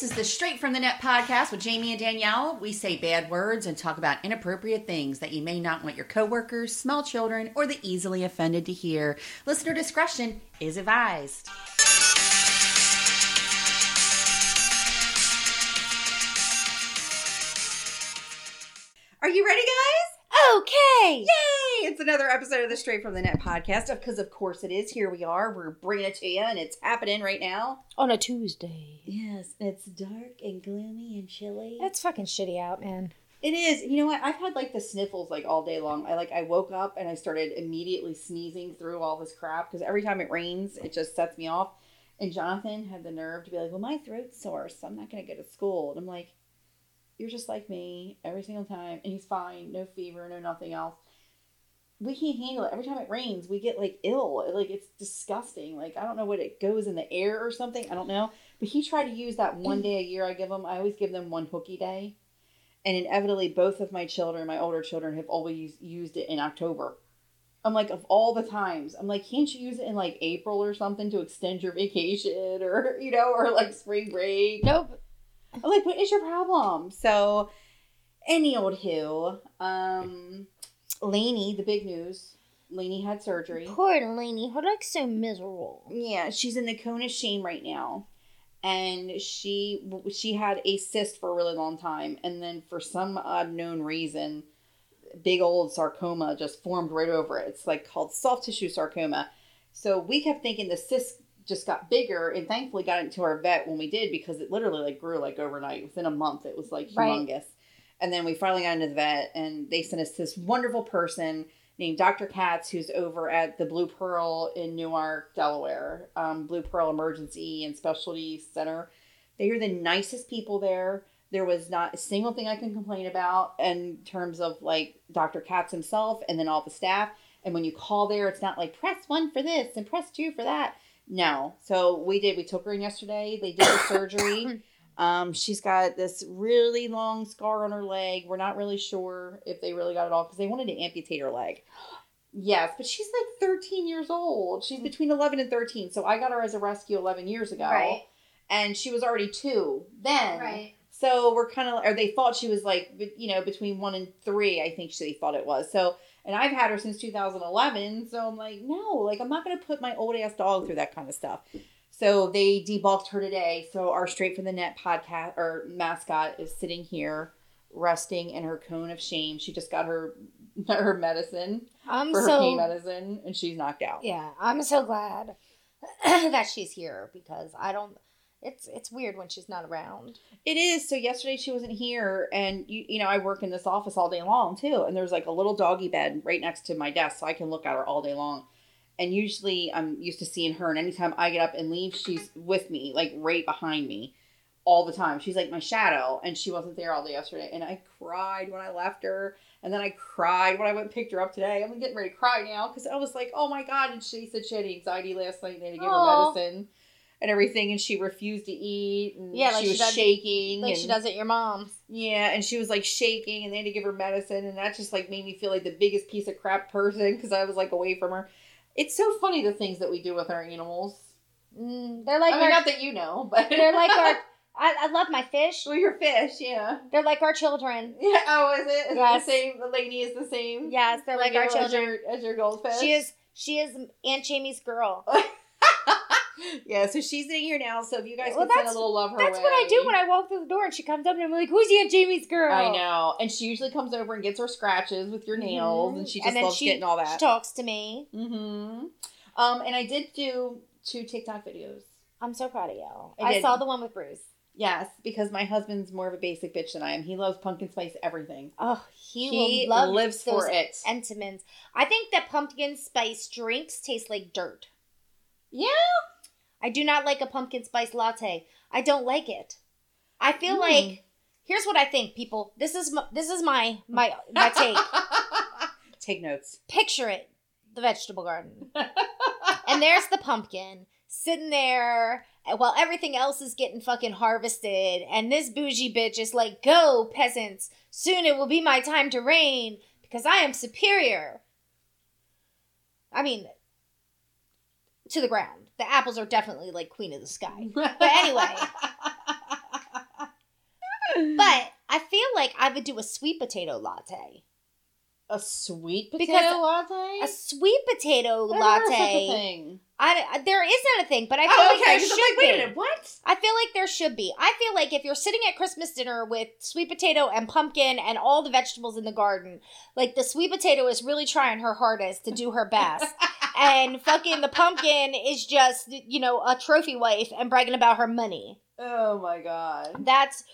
This is the Straight From The Net podcast with Jamie and Danielle. We say bad words and talk about inappropriate things that you may not want your coworkers, small children, or the easily offended to hear. Listener discretion is advised. Are you ready, guys? Okay. Yay! It's another episode of the Straight From The Net podcast, because of course it is. Here we are. We're bringing it to you, and it's happening right now. On a Tuesday. Yes, it's dark and gloomy and chilly. That's fucking shitty out, man. It is. You know what? I've had the sniffles all day long. I woke up and I started immediately sneezing through all this crap, because every time it rains, it just sets me off. And Jonathan had the nerve to be like, well, my throat's sore, so I'm not going to go to school. And I'm like, you're just like me every single time. And he's fine. No fever, no nothing else. We can't handle it. Every time it rains, we get ill. It's disgusting. I don't know what it goes in the air or something. I don't know. But he tried to use that one day a year I give him. I always give them one hooky day. And inevitably, both of my older children, have always used it in October. I'm like, of all the times. I'm like, can't you use it in April or something to extend your vacation or, or spring break? Nope. I'm like, what is your problem? So, any old who. Lainey, the big news. Lainey had surgery. Poor Lainey. Her looks so miserable. Yeah, she's in the cone of shame right now. And she had a cyst for a really long time. And then for some unknown reason, big old sarcoma just formed right over it. It's called soft tissue sarcoma. So, we kept thinking the cyst just got bigger, and thankfully got into our vet when we did, because it literally grew overnight. Within a month, it was humongous. Right. And then we finally got into the vet, and they sent us this wonderful person named Dr. Katz, who's over at the Blue Pearl in Newark, Delaware, Blue Pearl Emergency and Specialty Center. They are the nicest people there. There was not a single thing I can complain about in terms of Dr. Katz himself and then all the staff. And when you call there, it's not press 1 for this and press 2 for that. No. So we took her in yesterday. They did the surgery. She's got this really long scar on her leg. We're not really sure if they really got it all, because they wanted to amputate her leg. Yes, but she's 13 years old. She's between 11 and 13. So I got her as a rescue 11 years ago. Right. And she was already 2 then. Right. So we're or they thought she was between 1 and 3, I think they thought it was. So, and I've had her since 2011. So I'm no, I'm not going to put my old ass dog through that kind of stuff. So they debulked her today. So our Straight From The Net podcast or mascot is sitting here resting in her cone of shame. She just got her medicine her pain medicine, and she's knocked out. Yeah. I'm so glad that she's here, because it's weird when she's not around. It is. So yesterday she wasn't here, and I work in this office all day long too. And there's a little doggy bed right next to my desk, so I can look at her all day long. And usually I'm used to seeing her, and anytime I get up and leave, she's with me, right behind me all the time. She's my shadow, and she wasn't there all day yesterday. And I cried when I left her, and then I cried when I went and picked her up today. I'm getting ready to cry now, because I was oh my God. And she said she had anxiety last night, and they had to give her medicine and everything, and she refused to eat, and she was shaking. She does at your mom's. Yeah, and she was shaking, and they had to give her medicine, and that just made me feel the biggest piece of crap person, because I was away from her. It's so funny the things that we do with our animals. They're like, I mean, not that you know, but they're our. I love my fish. Well, your fish, yeah. They're our children. Yeah. Oh, is it? Is yes. It the same? The lady is the same. Yes, they're our children. As your goldfish. She is Aunt Jamie's girl. Yeah, so she's in here now, so if you guys can send a little love her way. That's what I do when I walk through the door, and she comes up, and I'm like, who's Aunt Jamie's girl? I know. And she usually comes over and gets her scratches with your nails, and she just loves getting all that. She talks to me. Mm-hmm. And I did do 2 TikTok videos. I'm so proud of you. I saw the one with Bruce. Yes, because my husband's more of a basic bitch than I am. He loves pumpkin spice everything. Oh, he lives for it. Entenmann's. I think that pumpkin spice drinks taste like dirt. Yeah. I do not like a pumpkin spice latte. I don't like it. I feel here's what I think, people. This is my take. Take notes. Picture it, the vegetable garden. And there's the pumpkin sitting there while everything else is getting fucking harvested. And this bougie bitch is like, go, peasants. Soon it will be my time to reign, because I am superior. I mean, to the ground. The apples are definitely queen of the sky. But anyway, like I would do a sweet potato latte. A sweet potato latte? A sweet potato latte. There is such a thing. There isn't a thing, but I feel like there should be. Wait a minute, what? I feel like there should be. I feel like if you're sitting at Christmas dinner with sweet potato and pumpkin and all the vegetables in the garden, like the sweet potato is really trying her hardest to do her best. And fucking the pumpkin is just, you know, a trophy wife and bragging about her money. Oh my God. That's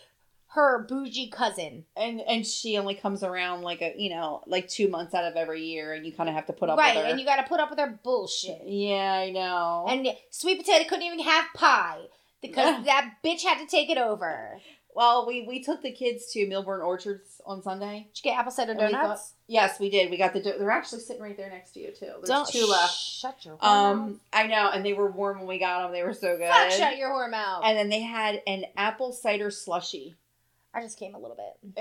her bougie cousin. And she only comes around like a, you know, like 2 months out of every year, and you kind of have to put up with her. Right, and you got to put up with her bullshit. Yeah, I know. And sweet potato couldn't even have pie because that bitch had to take it over. Well, we took the kids to Milburn Orchards on Sunday. Did you get apple cider donuts? Yes, we did. We got the they're actually sitting right there next to you too. There's two left. Shut your whore mouth. I know, and they were warm when we got them. They were so good. Fuck, shut your whore mouth. And then they had an apple cider slushie. I just came a little bit.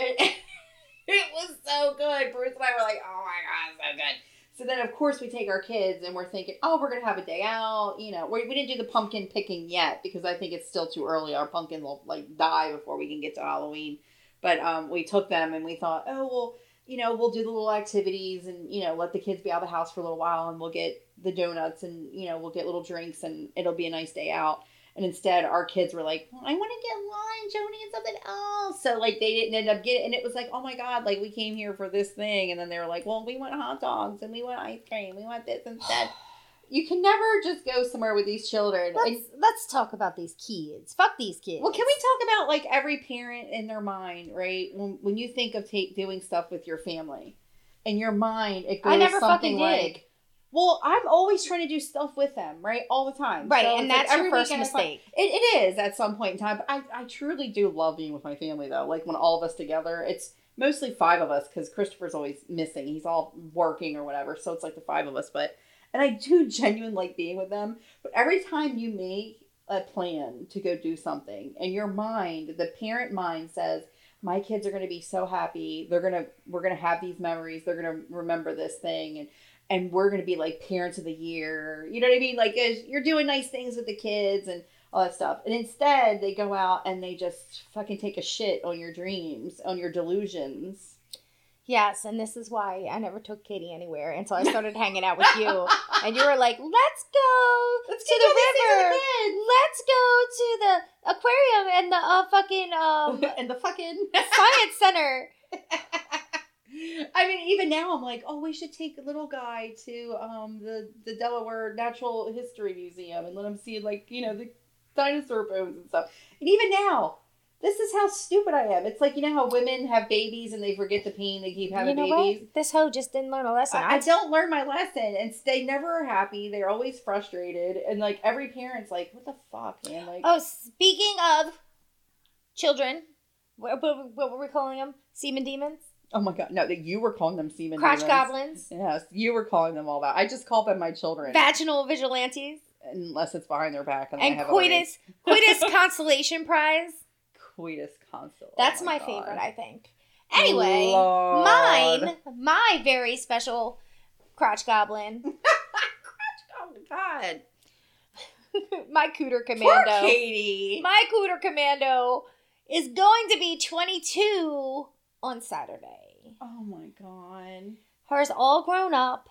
It was so good. Bruce and I were like, oh my God, so good. So then, of course, we take our kids and we're thinking, oh, we're going to have a day out. You know, we didn't do the pumpkin picking yet because I think it's still too early. Our pumpkin will, like, die before we can get to Halloween. But we took them and we thought, oh, well, you know, we'll do the little activities and, you know, let the kids be out of the house for a little while and we'll get the donuts and, you know, we'll get little drinks and it'll be a nice day out. And instead, our kids were like, well, I want to get lunch. I want to get something else. So, like, they didn't end up getting it. And it was like, oh, my God, like, we came here for this thing. And then they were like, well, we want hot dogs and we want ice cream. We want this instead. You can never just go somewhere with these children. Let's talk about these kids. Fuck these kids. Well, can we talk about, like, every parent in their mind, right? When you think of doing stuff with your family, in your mind, it goes something like... Well, I'm always trying to do stuff with them, right? All the time. Right, so and that's like your first mistake. It is at some point in time. But I truly do love being with my family, though. Like, when all of us together, it's mostly five of us because Christopher's always missing. He's all working or whatever, so it's like the five of us. And I do genuinely like being with them. But every time you make a plan to go do something, and your mind, the parent mind says, my kids are going to be so happy. We're going to have these memories. They're going to remember this thing. And we're going to be like parents of the year. You know what I mean? Like you're doing nice things with the kids and all that stuff. And instead they go out and they just fucking take a shit on your dreams, on your delusions. Yes. And this is why I never took Katie anywhere. And so I started hanging out with you and you were like, let's go to the river. Let's go to the aquarium and the and the fucking science center. I mean, even now I'm like, oh, we should take the little guy to the Delaware Natural History Museum and let him see, like, you know, the dinosaur bones and stuff. And even now, this is how stupid I am. It's like, you know how women have babies and they forget the pain, they keep having babies? What? This hoe just didn't learn a lesson. I don't learn my lesson. And they never are happy. They're always frustrated. And, like, every parent's like, what the fuck, man? Like, oh, speaking of children, what were we calling them? Semen demons? Oh my God, no, that you were calling them semen crotch demons. Goblins. Yes, you were calling them all that. I just call them my children. Vaginal vigilantes. Unless it's behind their back. And I have coitus consolation prize. Coitus consolation. That's my favorite, I think. Anyway, Lord. My very special crotch goblin. God. My cooter commando. Poor Katie. My cooter commando is going to be 22... on Saturday. Oh my God. Hers all grown up.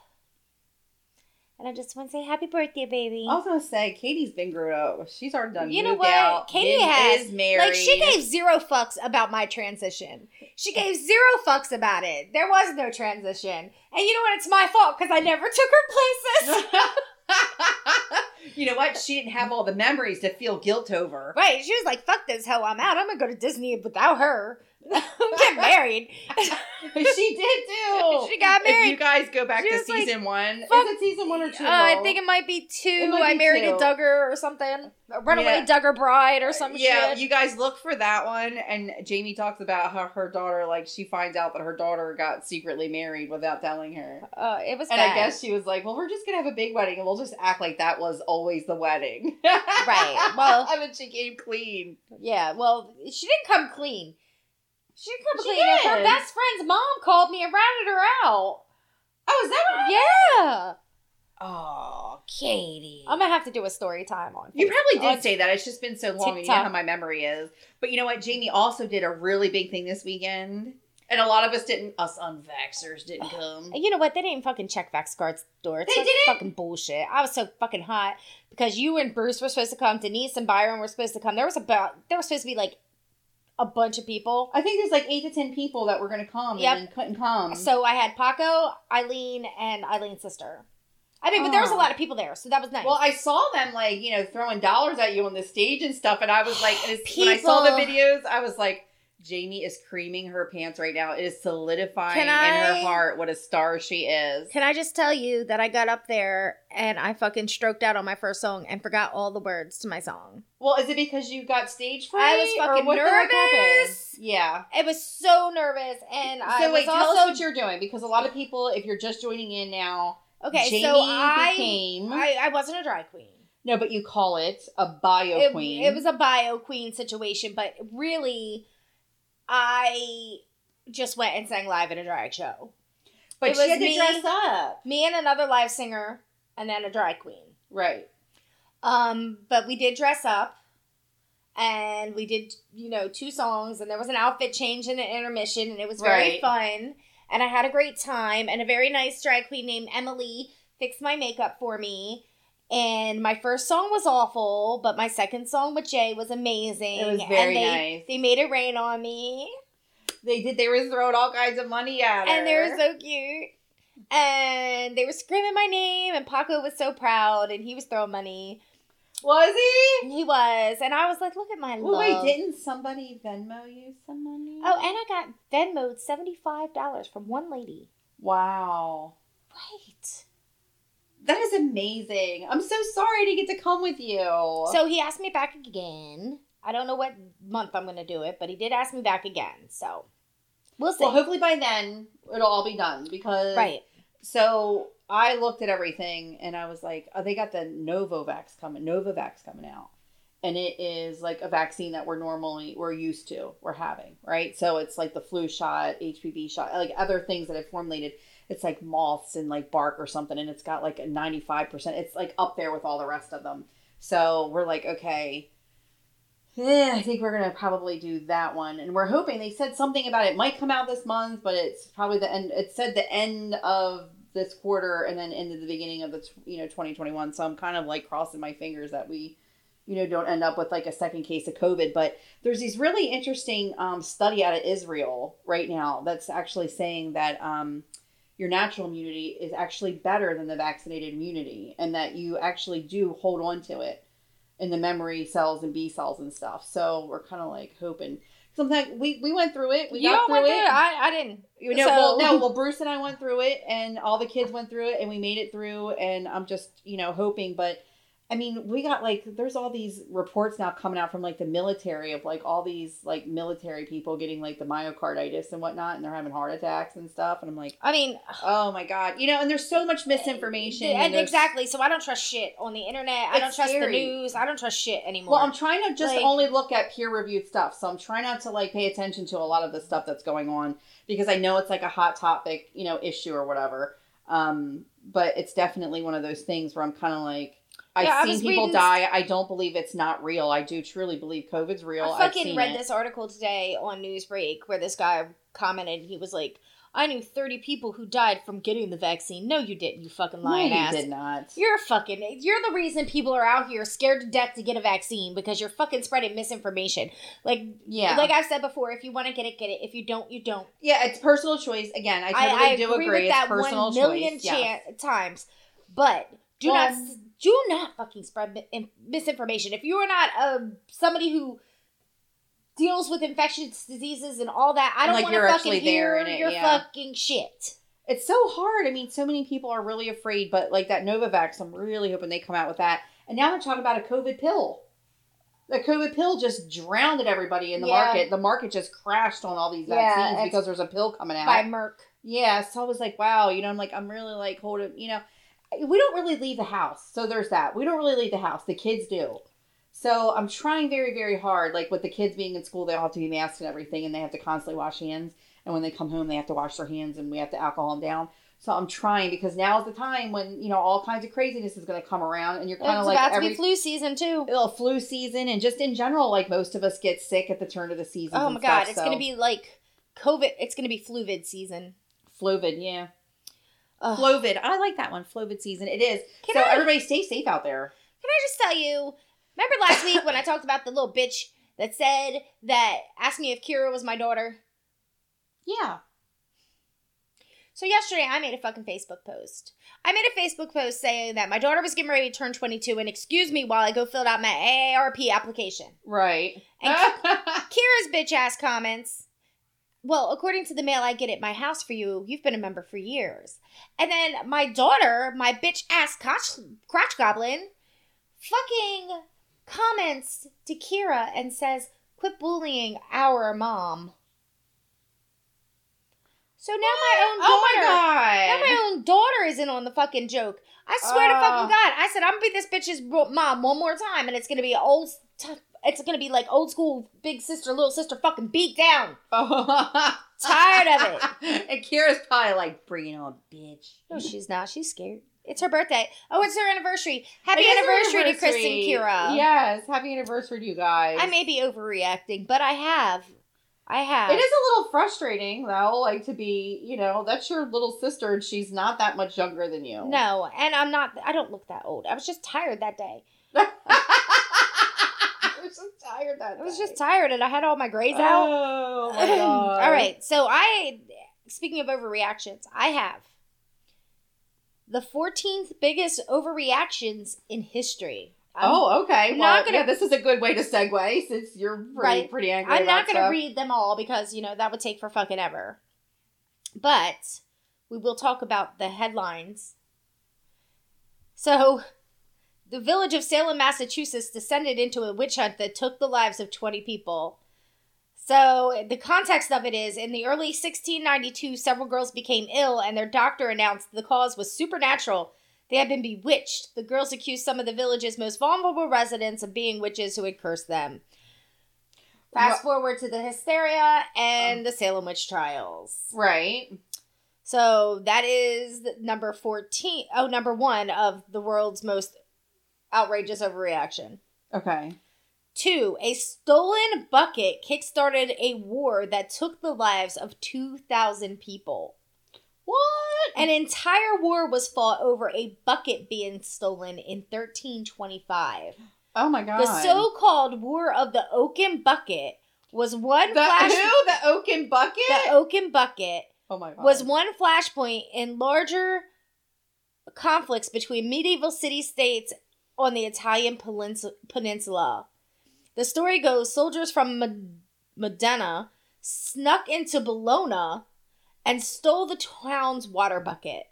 And I just want to say happy birthday, baby. I was going to say, Katie's been grown up. She's already done. You know what? Out. Katie is married. Like, she gave zero fucks about my transition. She gave zero fucks about it. There was no transition. And you know what? It's my fault because I never took her places. You know what? She didn't have all the memories to feel guilt over. Right. She was like, fuck this hoe. I'm out. I'm going to go to Disney without her. Get married. She did too. She got married. If you guys go back to season one. Is it season one or two? I think it might be two. I married a Duggar or something. A runaway Duggar bride or some shit. Yeah, you guys look for that one. And Jamie talks about how her daughter, like, she finds out that her daughter got secretly married without telling her. It was bad. And I guess she was like, well, we're just going to have a big wedding and we'll just act like that was always the wedding. Right. Well, I mean, she came clean. Yeah, well, she didn't come clean. She completely did. Her best friend's mom called me and ratted her out. Oh, is that right? Yeah. Oh, Katie. I'm going to have to do a story time on Facebook. You probably did say that. It's just been so long. TikTok. You know how my memory is. But you know what? Jamie also did a really big thing this weekend. And a lot of us didn't. Us unvaxxers didn't come. You know what? They didn't fucking check Vax Guard's door. They didn't? Fucking bullshit. I was so fucking hot because you and Bruce were supposed to come. Denise and Byron were supposed to come. There was supposed to be like a bunch of people. I think there's like 8 to 10 people that were going to come and then couldn't come. So I had Paco, Eileen, and Eileen's sister. I mean, but there was a lot of people there, so that was nice. Well, I saw them, like, you know, throwing dollars at you on the stage and stuff, and I was like, when I saw the videos, I was like, Jamie is creaming her pants right now. It is solidifying in her heart what a star she is. Can I just tell you that I got up there and I fucking stroked out on my first song and forgot all the words to my song? Well, is it because you got stage fright? I was fucking nervous. Yeah. I was so nervous. Tell us what you're doing, because a lot of people, if you're just joining in now, okay, Jamie I wasn't a drag queen. No, but you call it a bio queen. It was a bio queen situation, but really, I just went and sang live at a drag show. But she had to dress up. Me and another live singer, and then a drag queen. Right. But we did dress up, and we did, you know, 2 songs, and there was an outfit change and an intermission, and it was very fun. And I had a great time, and a very nice drag queen named Emily fixed my makeup for me. And my first song was awful, but my second song with Jay was amazing. It was very nice. They made it rain on me. They did. They were throwing all kinds of money at her. And they were so cute. And they were screaming my name, and Paco was so proud, and he was throwing money. Was he? He was. And I was like, look at my love. Wait, didn't somebody Venmo you some money? Oh, and I got Venmo'd $75 from one lady. Wow. Right. That is amazing. I'm so sorry to get to come with you. So he asked me back again. I don't know what month I'm going to do it, but he did ask me back again. So we'll see. Well, hopefully by then it'll all be done because... Right. So... I looked at everything and I was like, oh, they got the Novavax coming out. And it is like a vaccine that we're used to, we're having, right? So it's like the flu shot, HPV shot, like other things that have formulated. It's like moths and like bark or something. And it's got like a 95%. It's like up there with all the rest of them. So we're like, okay, I think we're going to probably do that one. And we're hoping, they said something about it might come out this month, but it's probably the end. It said the end of this quarter and then into the beginning of the 2021. So I'm kind of like crossing my fingers that we, you know, don't end up with like a second case of COVID. But there's these really interesting study out of Israel right now that's actually saying that your natural immunity is actually better than the vaccinated immunity, and that you actually do hold on to it in the memory cells and B cells and stuff. So we're kind of like hoping. Sometimes we went through it. You went through it. I didn't. You know, so. Well, Bruce and I went through it, and all the kids went through it, and we made it through. And I'm just, you know, hoping. But I mean, we got like, there's all these reports now coming out from like the military of like all these like military people getting like the myocarditis and whatnot, and they're having heart attacks and stuff. And I'm like, I mean, oh my God, you know. And there's so much misinformation. And exactly. So I don't trust shit on the internet. I don't trust the news. I don't trust shit anymore. Well, I'm trying to just only look at peer reviewed stuff. So I'm trying not to like pay attention to a lot of the stuff that's going on, because I know it's like a hot topic, you know, issue or whatever. But it's definitely one of those things where I'm kind of like, I've seen people die. I don't believe it's not real. I do truly believe COVID's real. I fucking read this article today on Newsbreak where this guy commented, he was like, I knew 30 people who died from getting the vaccine. No, you didn't, you fucking lying ass. No, you did not. You're the reason people are out here scared to death to get a vaccine, because you're fucking spreading misinformation. Like, yeah. Like I've said before, if you want to get it. If you don't, you don't. Yeah, it's personal choice. Again, I totally agree with that. It's personal 1 million choice. Times. But do not fucking spread misinformation. If you are not somebody who deals with infectious diseases and all that, I don't want to fucking hear your fucking shit. It's so hard. I mean, so many people are really afraid, but like that Novavax, I'm really hoping they come out with that. And now they're talking about a COVID pill. The COVID pill just drowned everybody in the market. The market just crashed on all these vaccines because there's a pill coming out. By Merck. Yeah, so I was like, wow, you know, I'm really holding, you know. We don't really leave the house. So there's that. We don't really leave the house. The kids do. So I'm trying very, very hard. Like with the kids being in school, they all have to be masked and everything, and they have to constantly wash hands. And when they come home, they have to wash their hands, and we have to alcohol them down. So I'm trying, because now is the time when, you know, all kinds of craziness is going to come around, and you're kind of like it's about to be flu season too. Flu season, and just in general, like, most of us get sick at the turn of the season. Oh my God, it's going to be like COVID. It's going to be fluvid season. Fluvid, yeah. Ugh. Fluvid. I like that one. Fluvid season. It is. Everybody stay safe out there. Can I just tell you, remember last week when I talked about the little bitch that said that, asked me if Kira was my daughter? Yeah. So yesterday, I made a fucking Facebook post. I made a Facebook post saying that my daughter was getting ready to turn 22, and excuse me while I go fill out my AARP application. Right. And Kira's bitch-ass comments, well, according to the mail I get at my house for you, you've been a member for years. And then my daughter, my bitch-ass crotch goblin, fucking comments to Kira and says, quit bullying our mom. So now my own daughter isn't on the fucking joke. I swear to fucking God. I said, I'm going to be this bitch's mom one more time, and it's going to be like old school big sister, little sister fucking beat down. Tired of it. And Kira's probably like, bring it on, bitch. No, she's not. She's scared. It's her birthday. Oh, it's her anniversary. Happy anniversary to Chris and Kira. Yes. Happy anniversary to you guys. I may be overreacting, but I have. It is a little frustrating, though, like, to be, you know, that's your little sister, and she's not that much younger than you. No, and I don't look that old. I was just tired that day. I was just tired, and I had all my grays out. Oh, my God. All right, so speaking of overreactions, I have the 14th biggest overreactions in history. Okay. Well, this is a good way to segue, since you're pretty angry. I'm not going to read them all, because, you know, that would take for fucking ever. But we will talk about the headlines. So, the village of Salem, Massachusetts descended into a witch hunt that took the lives of 20 people. So, the context of it is, in the early 1692, several girls became ill, and their doctor announced the cause was supernatural. They had been bewitched. The girls accused some of the village's most vulnerable residents of being witches who had cursed them. Fast forward to the hysteria and the Salem witch trials. Right. So that is number 14. Oh, number one of the world's most outrageous overreaction. Okay. 2, a stolen bucket kickstarted a war that took the lives of 2,000 people. What? An entire war was fought over a bucket being stolen in 1325. Oh, my God. The so-called War of the Oaken Bucket was one The Oaken Bucket? The Oaken Bucket was one flashpoint in larger conflicts between medieval city-states on the Italian peninsula. The story goes, soldiers from Modena snuck into Bologna and stole the town's water bucket.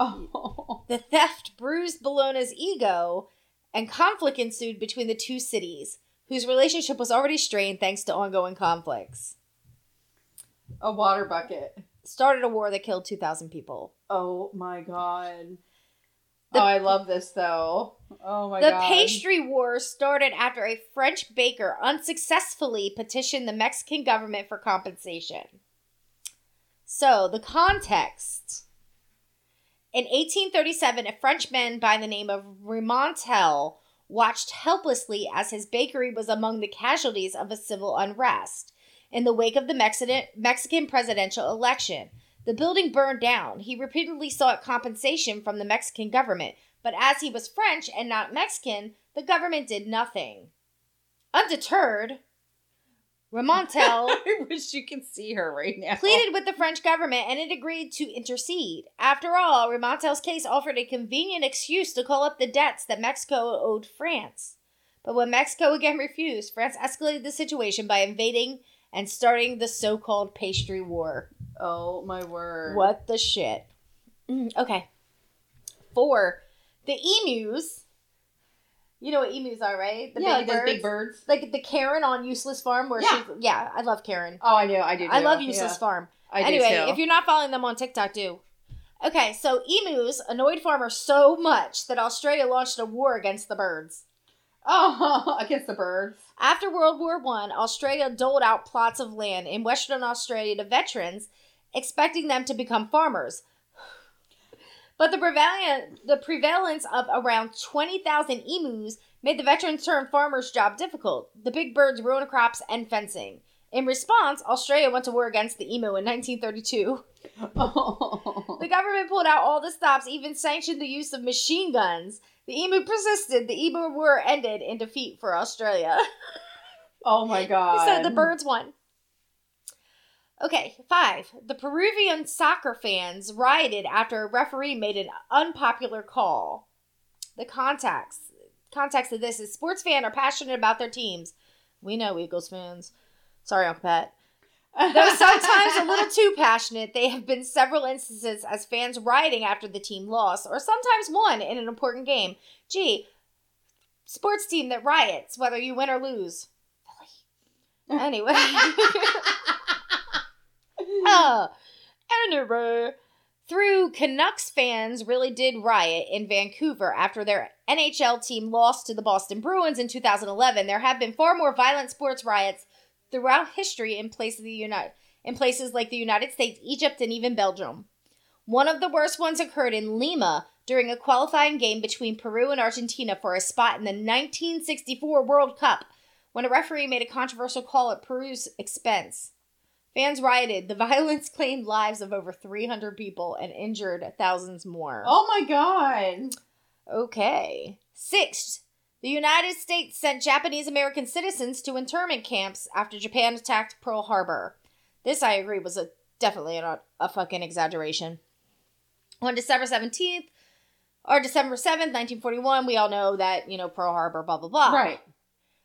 Oh. The theft bruised Bologna's ego, and conflict ensued between the two cities, whose relationship was already strained thanks to ongoing conflicts. A water bucket started a war that killed 2,000 people. Oh, my God. I love this, though. Oh, my God. The Pastry War started after a French baker unsuccessfully petitioned the Mexican government for compensation. So, the context. In 1837, a Frenchman by the name of Remontel watched helplessly as his bakery was among the casualties of a civil unrest in the wake of the Mexican presidential election. The building burned down. He repeatedly sought compensation from the Mexican government, but as he was French and not Mexican, the government did nothing. Undeterred, Ramontel I wish you could see her right now. Pleaded with the French government, and it agreed to intercede. After all, Ramontel's case offered a convenient excuse to call up the debts that Mexico owed France. But when Mexico again refused, France escalated the situation by invading and starting the so-called Pastry War. Oh, my word. What the shit? Okay. 4, the emus. You know what emus are, right? Those big birds. Like the Karen on Useless Farm. Yeah, I love Karen. Oh, I know. I do, too. I love Useless Farm. Anyway, if you're not following them on TikTok, do. Okay, so emus annoyed farmers so much that Australia launched a war against the birds. Oh, against the birds. After World War I, Australia doled out plots of land in Western Australia to veterans, expecting them to become farmers. But the prevalence of around 20,000 emus made the veteran-turned farmer's job difficult. The big birds ruined crops and fencing. In response, Australia went to war against the emu in 1932. Oh. The government pulled out all the stops, even sanctioned the use of machine guns. The emu persisted. The Emu War ended in defeat for Australia. Oh my God. So the birds won. Okay, 5. The Peruvian soccer fans rioted after a referee made an unpopular call. The context of this is sports fans are passionate about their teams. We know Eagles fans. Sorry, Uncle Pat. Though sometimes a little too passionate, there have been several instances as fans rioting after the team lost, or sometimes won in an important game. Gee, sports team that riots, whether you win or lose. Anyway. Anyway, through Canucks fans really did riot in Vancouver after their NHL team lost to the Boston Bruins in 2011. There have been far more violent sports riots throughout history in places like the United States, Egypt, and even Belgium. One of the worst ones occurred in Lima during a qualifying game between Peru and Argentina for a spot in the 1964 World Cup when a referee made a controversial call at Peru's expense. Fans rioted. The violence claimed lives of over 300 people and injured thousands more. Oh my God. Okay. 6th, the United States sent Japanese American citizens to internment camps after Japan attacked Pearl Harbor. This, I agree, was definitely a fucking exaggeration. On December 7th, 1941, we all know that, Pearl Harbor, blah, blah, blah. Right.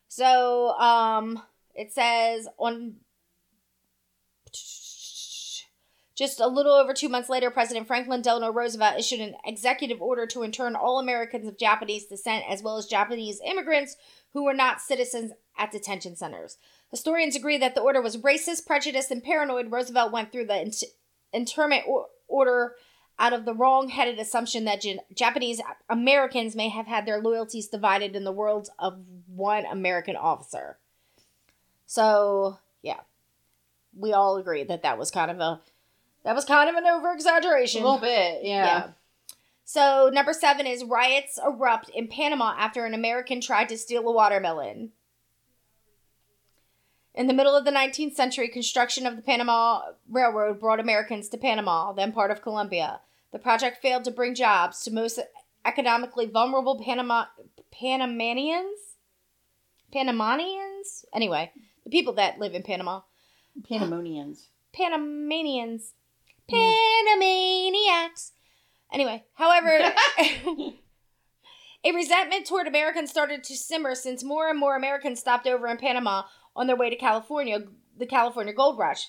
So, it says on... Just a little over 2 months later, President Franklin Delano Roosevelt issued an executive order to intern all Americans of Japanese descent as well as Japanese immigrants who were not citizens at detention centers. Historians agree that the order was racist, prejudiced, and paranoid. Roosevelt went through the internment order out of the wrong-headed assumption that Japanese Americans may have had their loyalties divided in the worlds of one American officer. So, yeah. We all agree that was kind of an over-exaggeration. A little bit, yeah. So, number 7 is riots erupt in Panama after an American tried to steal a watermelon. In the middle of the 19th century, construction of the Panama Railroad brought Americans to Panama, then part of Colombia. The project failed to bring jobs to most economically vulnerable Panamanians? Anyway, the people that live in Panama. Panamanians. Panamaniacs. Anyway, however, a resentment toward Americans started to simmer since more and more Americans stopped over in Panama on their way to California, the California Gold Rush.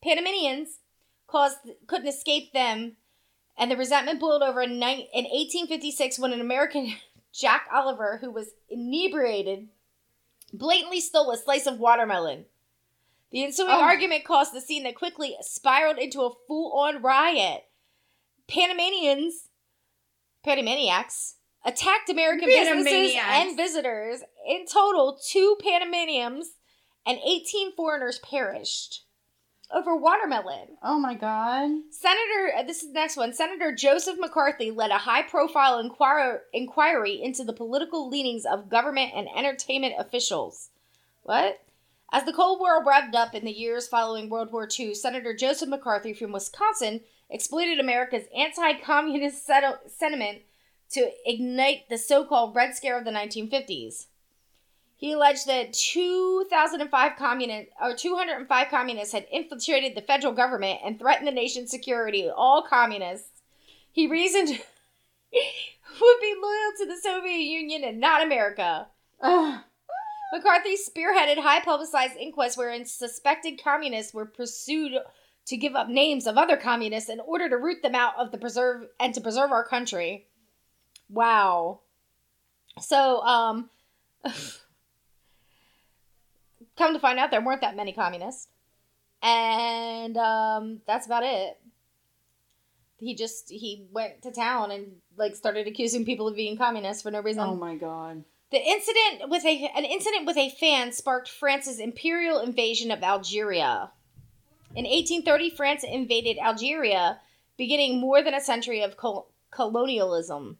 Panamanians couldn't escape them, and the resentment boiled over in 1856 when an American, Jack Oliver, who was inebriated, blatantly stole a slice of watermelon. The ensuing argument caused the scene that quickly spiraled into a full-on riot. Panamaniacs, attacked American businesses and visitors. In total, 2 Panamanians and 18 foreigners perished over watermelon. Oh, my God. This is the next one. Senator Joseph McCarthy led a high-profile inquiry into the political leanings of government and entertainment officials. What? As the Cold War revved up in the years following World War II, Senator Joseph McCarthy from Wisconsin exploited America's anti-communist sentiment to ignite the so-called Red Scare of the 1950s. He alleged that 205 communists had infiltrated the federal government and threatened the nation's security. All communists, he reasoned, would be loyal to the Soviet Union and not America. Ugh. McCarthy spearheaded high-publicized inquests wherein suspected communists were pursued to give up names of other communists in order to root them out of the preserve and to preserve our country. Wow. So, come to find out, there weren't that many communists, and that's about it. He went to town and started accusing people of being communists for no reason. Oh my God. The incident with a fan sparked France's imperial invasion of Algeria. In 1830, France invaded Algeria, beginning more than a century of colonialism.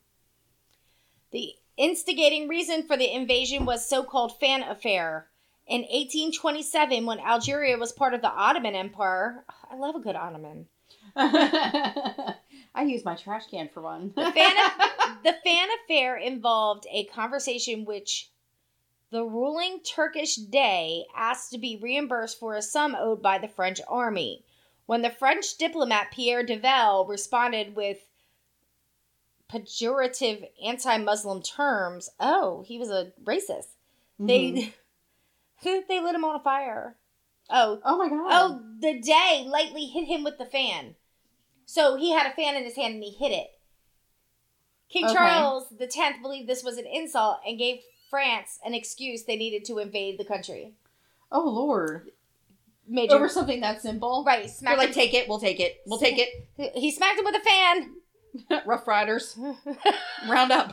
The instigating reason for the invasion was so-called fan affair. In 1827, when Algeria was part of the Ottoman Empire... I love a good Ottoman. I use my trash can for one. The fan affair involved a conversation which the ruling Turkish Dey asked to be reimbursed for a sum owed by the French army. When the French diplomat Pierre Devel responded with pejorative anti-Muslim terms, oh, he was a racist. Mm-hmm. They lit him on a fire. Oh my God. Oh, the Dey lightly hit him with the fan. So he had a fan in his hand and he hit it. King Charles X believed this was an insult and gave France an excuse they needed to invade the country. Oh, Lord. Major. Over something that simple. Right. They're like, take it. We'll take it. We'll take it. He smacked him with a fan. Rough Riders. Round up.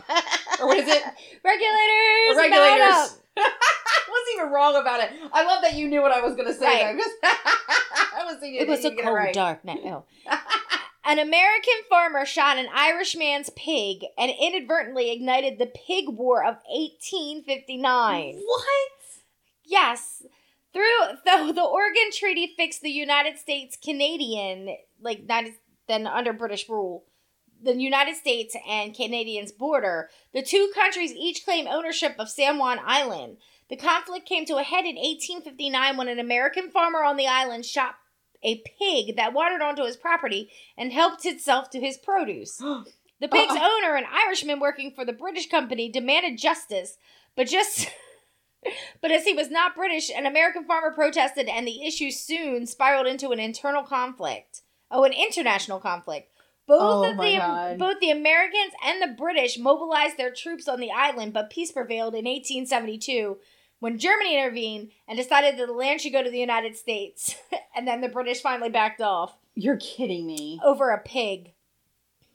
Or what is it? Regulators. Regulators. I wasn't even wrong about it. I love that you knew what I was going to say. Right. I was thinking it was a cold, dark night. No. An American farmer shot an Irishman's pig and inadvertently ignited the Pig War of 1859. What? Yes. Though the Oregon Treaty fixed the United States Canadian, then under British rule, the United States and Canadians border, the two countries each claim ownership of San Juan Island. The conflict came to a head in 1859 when an American farmer on the island shot a pig that wandered onto his property and helped itself to his produce. The pig's owner, an Irishman working for the British company, demanded justice, but as he was not British, an American farmer protested, and the issue soon spiraled into an international conflict. Both the Americans and the British mobilized their troops on the island, but peace prevailed in 1872 when Germany intervened and decided that the land should go to the United States. And then the British finally backed off. You're kidding me. Over a pig.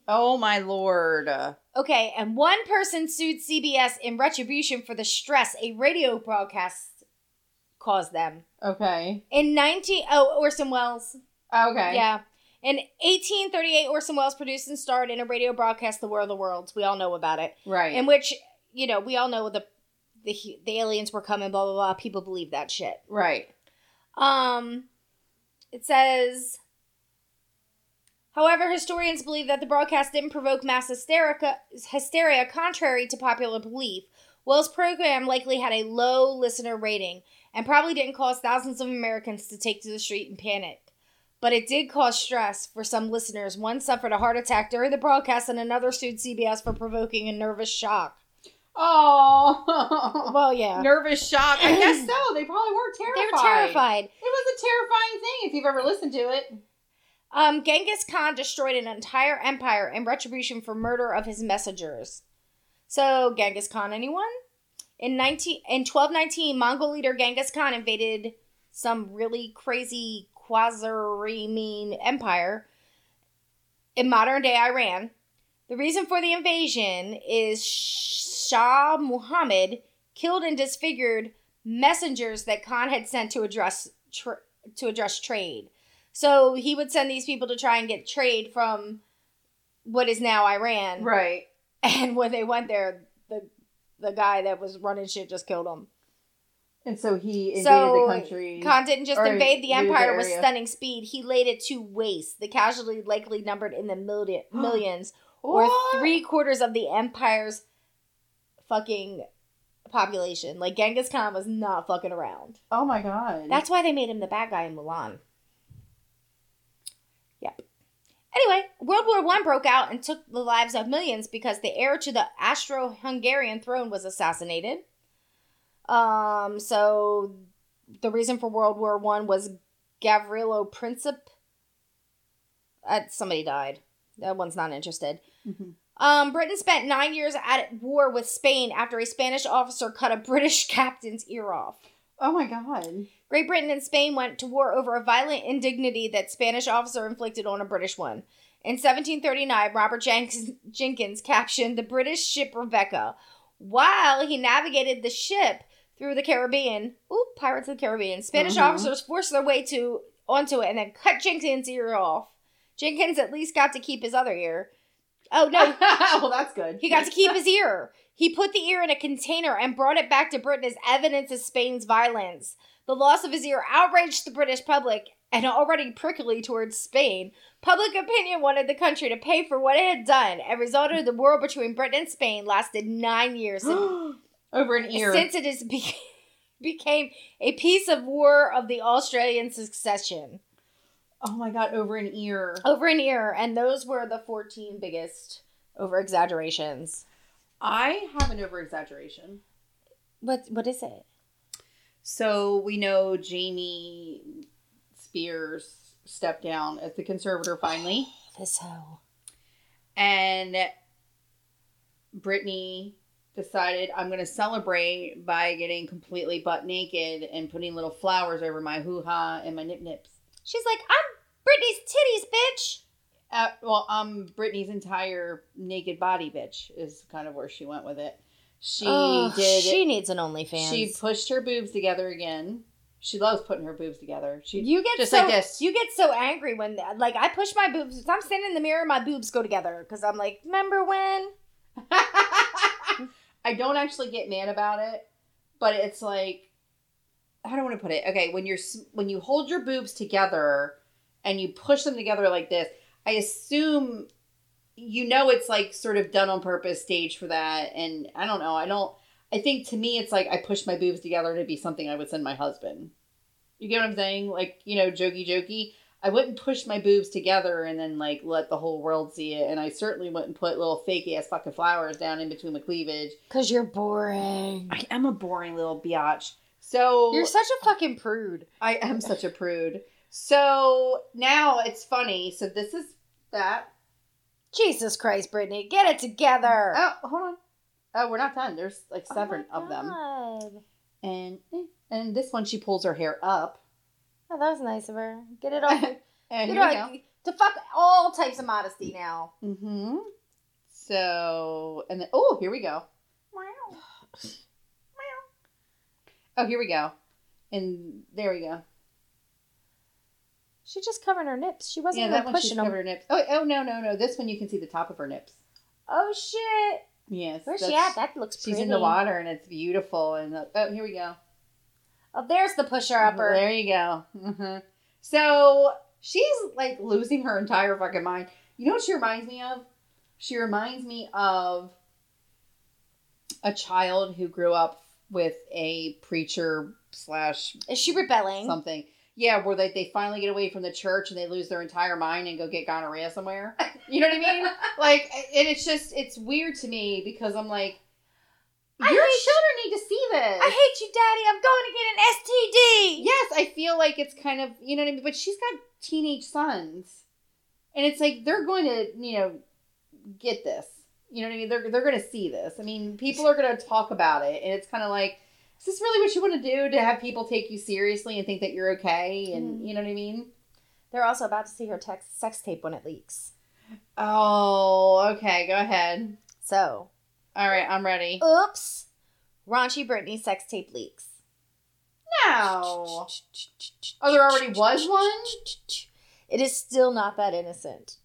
Oh, my Lord. Okay, and one person sued CBS in retribution for the stress a radio broadcast caused them. Okay. Orson Welles. Okay. Yeah. In 1838, Orson Welles produced and starred in a radio broadcast, The War of the Worlds. We all know about it. Right. In which, we all know the aliens were coming, blah, blah, blah. People believe that shit. Right. It says, however, historians believe that the broadcast didn't provoke mass hysteria, contrary to popular belief. Welles' program likely had a low listener rating and probably didn't cause thousands of Americans to take to the street in panic. But it did cause stress for some listeners. One suffered a heart attack during the broadcast, and another sued CBS for provoking a nervous shock. Oh. Well, yeah. Nervous shock. I guess so. They probably were terrified. They were terrified. It was a terrifying thing if you've ever listened to it. Genghis Khan destroyed an entire empire in retribution for murder of his messengers. So, Genghis Khan, anyone? In 1219, Mongol leader Genghis Khan invaded some really crazy Khwarizmian Empire in modern-day Iran. The reason for the invasion is Shah Muhammad killed and disfigured messengers that Khan had sent to address trade. So he would send these people to try and get trade from what is now Iran. Right. And when they went there, the guy that was running shit just killed them. And so he invaded the country. Khan didn't just invade the empire with stunning speed. He laid it to waste. The casualty likely numbered in the millions or three-quarters of the empire's fucking population. Like, Genghis Khan was not fucking around. Oh, my God. That's why they made him the bad guy in Mulan. Yep. Anyway, World War I broke out and took the lives of millions because the heir to the Austro-Hungarian throne was assassinated. So the reason for World War I was Gavrilo Princip. Somebody died. That one's not interested. Mm-hmm. Britain spent 9 years at war with Spain after a Spanish officer cut a British captain's ear off. Oh my God. Great Britain and Spain went to war over a violent indignity that Spanish officer inflicted on a British one. In 1739, Robert Jenkins captioned the British ship Rebecca while he navigated the ship through the Caribbean. Ooh, Pirates of the Caribbean. Spanish officers forced their way onto it and then cut Jenkins' ear off. Jenkins at least got to keep his other ear. Oh, no. Well, that's good. He got to keep his ear. He put the ear in a container and brought it back to Britain as evidence of Spain's violence. The loss of his ear outraged the British public, and already prickly towards Spain. Public opinion wanted the country to pay for what it had done. As a result, of the war between Britain and Spain lasted 9 years. Over an ear. Since it has became a piece of war of the Australian succession. Oh my God, over an ear. Over an ear. And those were the 14 biggest over-exaggerations. I have an over-exaggeration. What is it? So we know Jamie Spears stepped down as the conservator finally. And Britney decided, I'm going to celebrate by getting completely butt naked and putting little flowers over my hoo-ha and my nip-nips. She's like, I'm Britney's titties, bitch. I'm Britney's entire naked body, bitch, is kind of where she went with it. She needs an OnlyFans. She pushed her boobs together again. She loves putting her boobs together. You get so angry when, like, I push my boobs. If I'm standing in the mirror, my boobs go together. Because I'm like, remember when? I don't actually get mad about it. But it's like, how do I want to put it? Okay, when you hold your boobs together and you push them together like this, I assume it's like sort of done on purpose, staged for that. And I don't know. I think to me it's like I push my boobs together to be something I would send my husband. You get what I'm saying? Like, jokey. I wouldn't push my boobs together and then like let the whole world see it. And I certainly wouldn't put little fake ass fucking flowers down in between the cleavage. Cause you're boring. I am a boring little biatch. So you're such a fucking prude. I am such a prude. So now it's funny. So this is that. Jesus Christ, Britney, get it together. Oh, hold on. Oh, we're not done. There's like seven of them. And this one, she pulls her hair up. Oh, that was nice of her. Get it all. To fuck all types of modesty now. Mm-hmm. So, and then, oh, here we go. Wow. Oh, here we go. And there we go. She just covered her nips. She wasn't even pushing them. Yeah, that one she covered her nips. Oh, no. This one you can see the top of her nips. Oh, shit. Yes. Where's she at? That looks pretty. She's in the water and it's beautiful. And here we go. Oh, there's the pusher-upper. There you go. Mm-hmm. So she's like losing her entire fucking mind. You know what she reminds me of? She reminds me of a child who grew up with a preacher / is she rebelling? Something. Yeah, where they finally get away from the church and they lose their entire mind and go get gonorrhea somewhere. You know what I mean? Like, and it's just, it's weird to me because I'm like, your children need to see this. I hate you, Daddy. I'm going to get an STD. Yes, I feel like it's kind of, you know what I mean? But she's got teenage sons. And it's like, they're going to, get this. You know what I mean? They're going to see this. I mean, people are going to talk about it. And it's kind of like, is this really what you want to do? To have people take you seriously and think that you're okay? And you know what I mean? They're also about to see her sex tape when it leaks. Oh, okay. Go ahead. So. All right. I'm ready. Oops. Raunchy Britney sex tape leaks. No. Oh, there already was one? It is still not that innocent.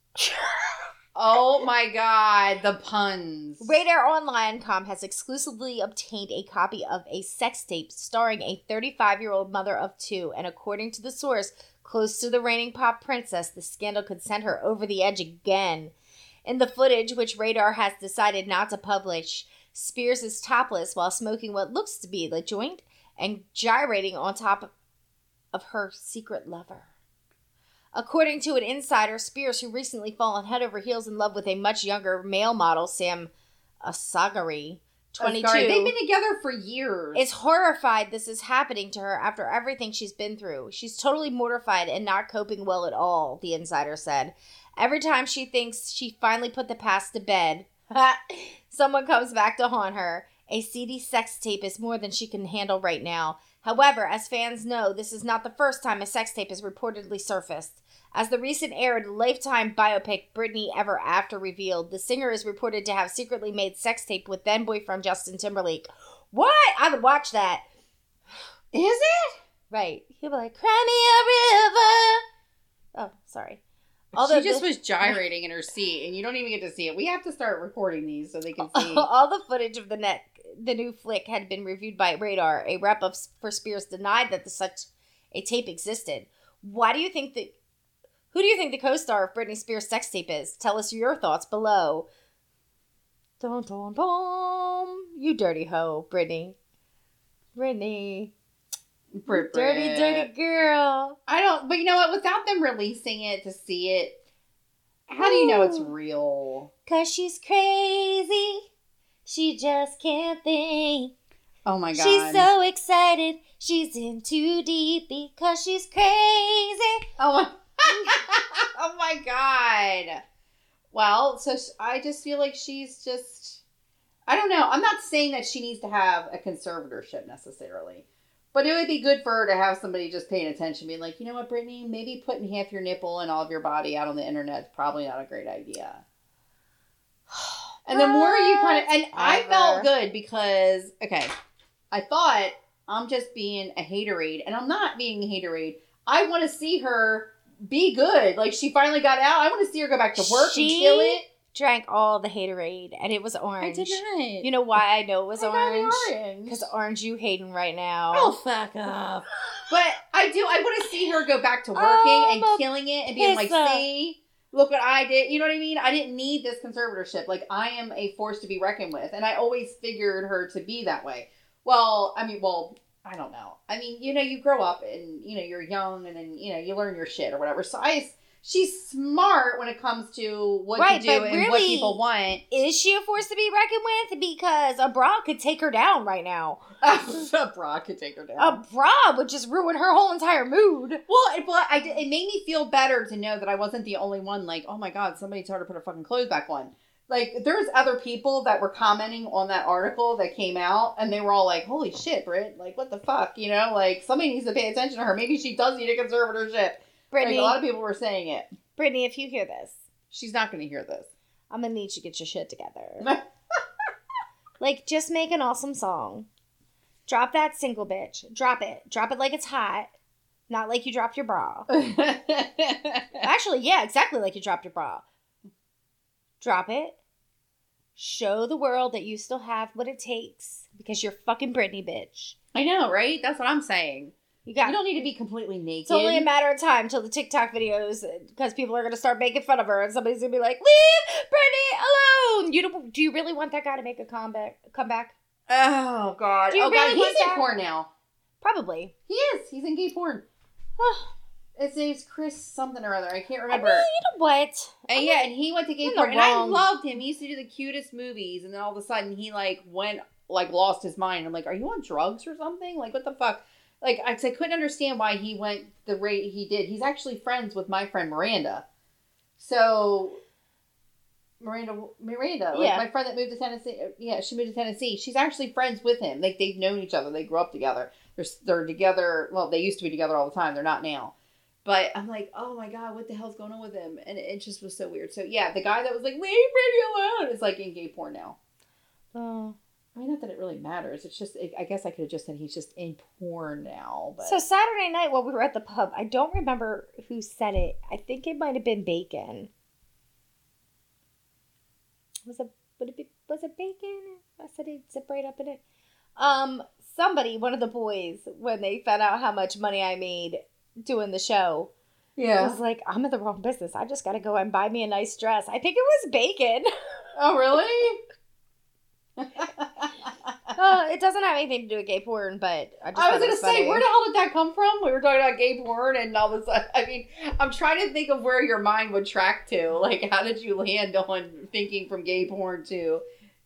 Oh my God, the puns. RadarOnline.com has exclusively obtained a copy of a sex tape starring a 35-year-old mother of two, and according to the source, close to the reigning pop princess, the scandal could send her over the edge again. In the footage, which Radar has decided not to publish, Spears is topless while smoking what looks to be the joint and gyrating on top of her secret lover. According to an insider, Spears, who recently fallen head over heels in love with a much younger male model, Sam Asghari, 22. They've been together for years. Is horrified this is happening to her after everything she's been through. She's totally mortified and not coping well at all, the insider said. Every time she thinks she finally put the past to bed, someone comes back to haunt her. A seedy sex tape is more than she can handle right now. However, as fans know, this is not the first time a sex tape has reportedly surfaced. As the recent aired Lifetime biopic Britney Ever After revealed, the singer is reported to have secretly made sex tape with then-boyfriend Justin Timberlake. What? I would watch that. Is it? Right. He'll be like, cry me a river. Oh, sorry. Although she just was gyrating in her seat, and you don't even get to see it. We have to start recording these so they can see. All the footage of the new flick had been reviewed by Radar. A rep for Spears denied that such a tape existed. Why do you think that? Who do you think the co-star of Britney Spears' sex tape is? Tell us your thoughts below. Dun, dun, dun. You dirty hoe, Britney. Britney. Brit, dirty, Brit. Dirty girl. I don't, but you know what? Without them releasing it to see it, how do you know it's real? Because she's crazy. She just can't think. Oh my God. She's so excited. She's in too deep because she's crazy. Oh my, oh my God. Well, so I just feel like she's just, I don't know. I'm not saying that she needs to have a conservatorship necessarily. But it would be good for her to have somebody just paying attention, being like, you know what, Britney, maybe putting half your nipple and all of your body out on the internet is probably not a great idea. And the more you kind of, and I felt good because, okay, I thought I'm just being a haterade, and I'm not being a haterade. I want to see her be good. Like, she finally got out. I want to see her go back to work and kill it. Drank all the haterade, and it was orange. I did not. You know why I know it was orange? Because orange, you hating right now. Oh, fuck up. But I do. I want to see her go back to working and killing it and being like, see, look what I did. You know what I mean? I didn't need this conservatorship. Like, I am a force to be reckoned with, and I always figured her to be that way. Well, I mean, well, I don't know. I mean, you know, you grow up, and, you know, you're young, and then, you know, you learn your shit or whatever. So she's smart when it comes to what to do and really, what people want. Is she a force to be reckoned with? Because a bra could take her down right now. A bra could take her down. A bra would just ruin her whole entire mood. Well, it made me feel better to know that I wasn't the only one. Like, oh my God, somebody told her to put her fucking clothes back on. Like, there's other people that were commenting on that article that came out, and they were all like, holy shit, Brit. Like, what the fuck? You know, like, somebody needs to pay attention to her. Maybe she does need a conservatorship. Britney, like, a lot of people were saying it. Britney, if you hear this. She's not going to hear this. I'm going to need you to get your shit together. Like, just make an awesome song. Drop that single, bitch. Drop it. Drop it like it's hot. Not like you dropped your bra. Actually, yeah, exactly like you dropped your bra. Drop it. Show the world that you still have what it takes because you're fucking Britney, bitch. I know, right? That's what I'm saying. You don't need to be completely naked. It's only a matter of time till the TikTok videos, because people are going to start making fun of her, and somebody's going to be like, leave Britney alone. Do you really want that guy to make a comeback? Oh, God. Do you really God, he's in porn now. Probably. He is. He's in gay porn. His name's Chris something or other. I can't remember. I mean, you know what? And he went to gay porn, and I loved him. He used to do the cutest movies, and then all of a sudden he, like, went, like, lost his mind. I'm like, are you on drugs or something? Like, what the fuck? Like, I couldn't understand why he went the way he did. He's actually friends with my friend Miranda. So, Miranda, like my friend that moved to Tennessee. Yeah, she moved to Tennessee. She's actually friends with him. Like, they've known each other. They grew up together. They're together. Well, they used to be together all the time. They're not now. But I'm like, oh, my God, what the hell's going on with him? And it just was so weird. So, yeah, the guy that was like, leave Britney alone is, like, in gay porn now. Oh. I mean, not that it really matters. It's just, I guess I could have just said he's just in porn now. But. So Saturday night while we were at the pub, I don't remember who said it. I think it might have been Bacon. Was it Bacon? I said he'd zip right up in it. Somebody, one of the boys, when they found out how much money I made doing the show, I was like, I'm in the wrong business. I just got to go and buy me a nice dress. I think it was Bacon. Oh, really? It doesn't have anything to do with gay porn, but I was gonna say, where the hell did that come from? We were talking about gay porn, and all of a sudden, I mean, I'm trying to think of where your mind would track to. Like, how did you land on thinking from gay porn to,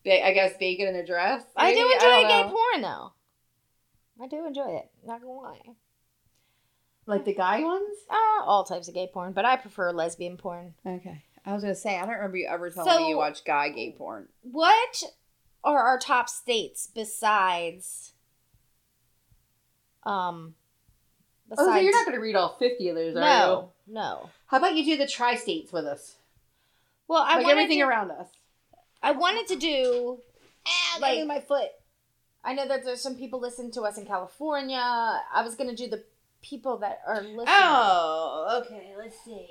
I guess, Bacon in a dress? Maybe? I do enjoy gay porn, though. I do enjoy it. Not gonna lie. Like the guy ones? All types of gay porn, but I prefer lesbian porn. Okay, I was gonna say I don't remember you ever telling me you watched guy gay porn. What? Or our top states besides, Oh, so you're not going to read all 50 of those, are you? No. How about you do the tri-states with us? Well, I like everything around us. I wanted to do. Like my foot. I know that there's some people listening to us in California. I was going to do the people that are listening. Oh, okay. Let's see.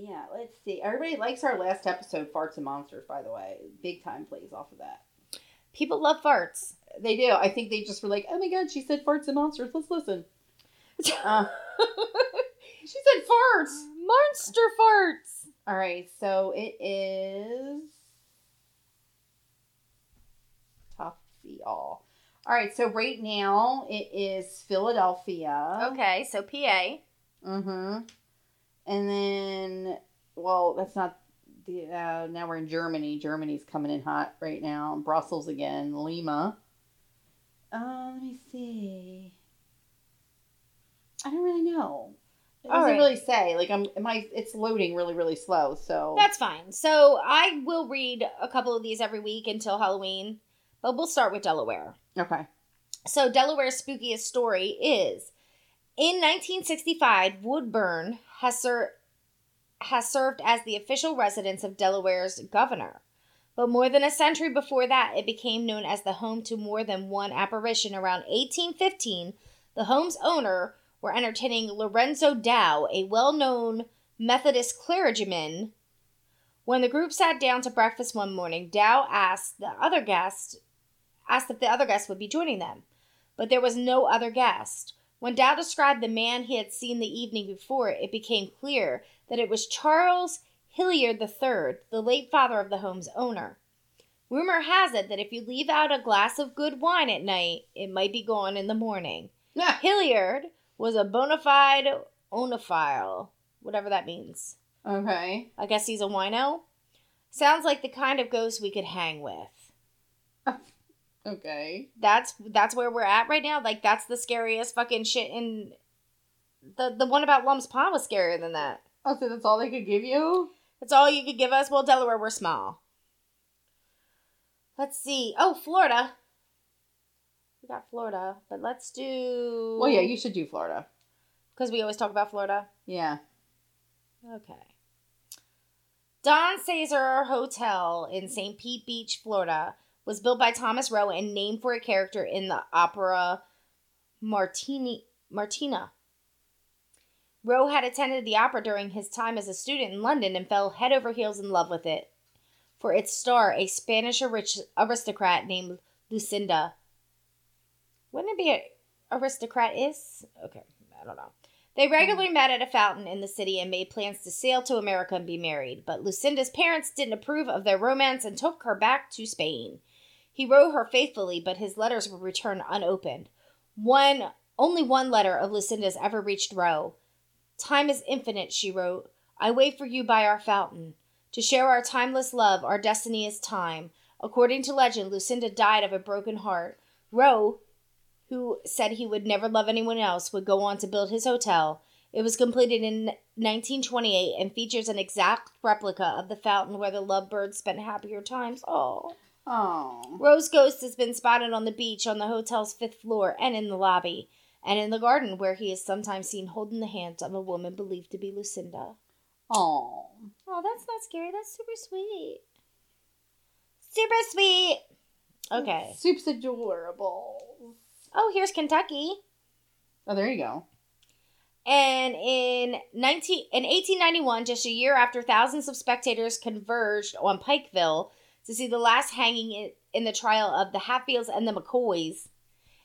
Yeah, let's see. Everybody likes our last episode, Farts and Monsters, by the way. Big time plays off of that. People love farts. They do. I think they just were like, oh my God, she said farts and monsters. Let's listen. She said farts. Monster farts. All right, so it is Toffee all. All right, so right now it is Philadelphia. Okay, so PA. Mm-hmm. And then, well, that's not the, now we're in Germany. Germany's coming in hot right now. Brussels again, Lima. Let me see. I don't really know. It doesn't really say. Like, it's loading really, really slow, so. That's fine. So I will read a couple of these every week until Halloween, but we'll start with Delaware. Okay. So Delaware's spookiest story is, in 1965, Woodburn has served as the official residence of Delaware's governor. But more than a century before that, it became known as the home to more than one apparition. Around 1815, the home's owner were entertaining Lorenzo Dow, a well-known Methodist clergyman. When the group sat down to breakfast one morning, Dow asked if the other guest would be joining them. But there was no other guest. When Dow described the man he had seen the evening before, it became clear that it was Charles Hilliard III, the late father of the home's owner. Rumor has it that if you leave out a glass of good wine at night, it might be gone in the morning. Hilliard was a bona fide onophile, whatever that means. Okay. I guess he's a wino. Sounds like the kind of ghost we could hang with. Okay. That's where we're at right now. Like, that's the scariest fucking shit in... The one about Lum's Pond was scarier than that. Oh, so that's all they could give you? That's all you could give us? Well, Delaware, we're small. Let's see. Oh, Florida. We got Florida, but let's do... Well, yeah, you should do Florida. Because we always talk about Florida? Yeah. Okay. Don Cesar Hotel in St. Pete Beach, Florida, was built by Thomas Rowe and named for a character in the opera Martina. Rowe had attended the opera during his time as a student in London and fell head over heels in love with it. For its star, a Spanish aristocrat named Lucinda. Wouldn't it be an aristocrat is? Okay, I don't know. They regularly met at a fountain in the city and made plans to sail to America and be married. But Lucinda's parents didn't approve of their romance and took her back to Spain. He wrote her faithfully, but his letters were returned unopened. Only one letter of Lucinda's ever reached Rowe. "Time is infinite," she wrote. "I wait for you by our fountain. To share our timeless love, our destiny is time." According to legend, Lucinda died of a broken heart. Rowe, who said he would never love anyone else, would go on to build his hotel. It was completed in 1928 and features an exact replica of the fountain where the lovebirds spent happier times. Oh. Rowe's ghost has been spotted on the beach, on the hotel's fifth floor, and in the lobby, and in the garden, where he is sometimes seen holding the hand of a woman believed to be Lucinda. Oh, that's not scary. That's super sweet. Super sweet. Okay. Soup's adorable. Oh, here's Kentucky. Oh, there you go. And in 1891, just a year after thousands of spectators converged on Pikeville to see the last hanging in the trial of the Hatfields and the McCoys,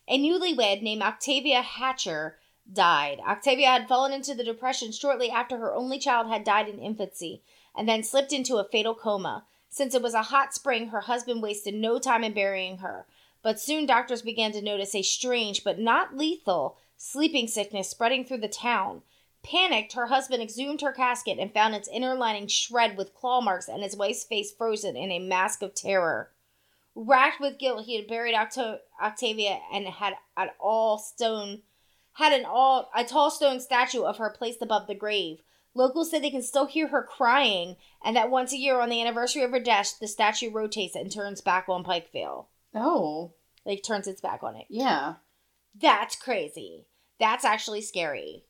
a newlywed named Octavia Hatcher died. Octavia had fallen into the depression shortly after her only child had died in infancy and then slipped into a fatal coma. Since it was a hot spring, her husband wasted no time in burying her. But soon doctors began to notice a strange but not lethal sleeping sickness spreading through the town. Panicked, her husband exhumed her casket and found its inner lining shred with claw marks and his wife's face frozen in a mask of terror. Racked with guilt, he had buried Octavia and had a tall stone statue of her placed above the grave. Locals said they can still hear her crying, and that once a year on the anniversary of her death, the statue rotates and turns back on Pikeville. Oh. Like, turns its back on it. Yeah. That's crazy. That's actually scary.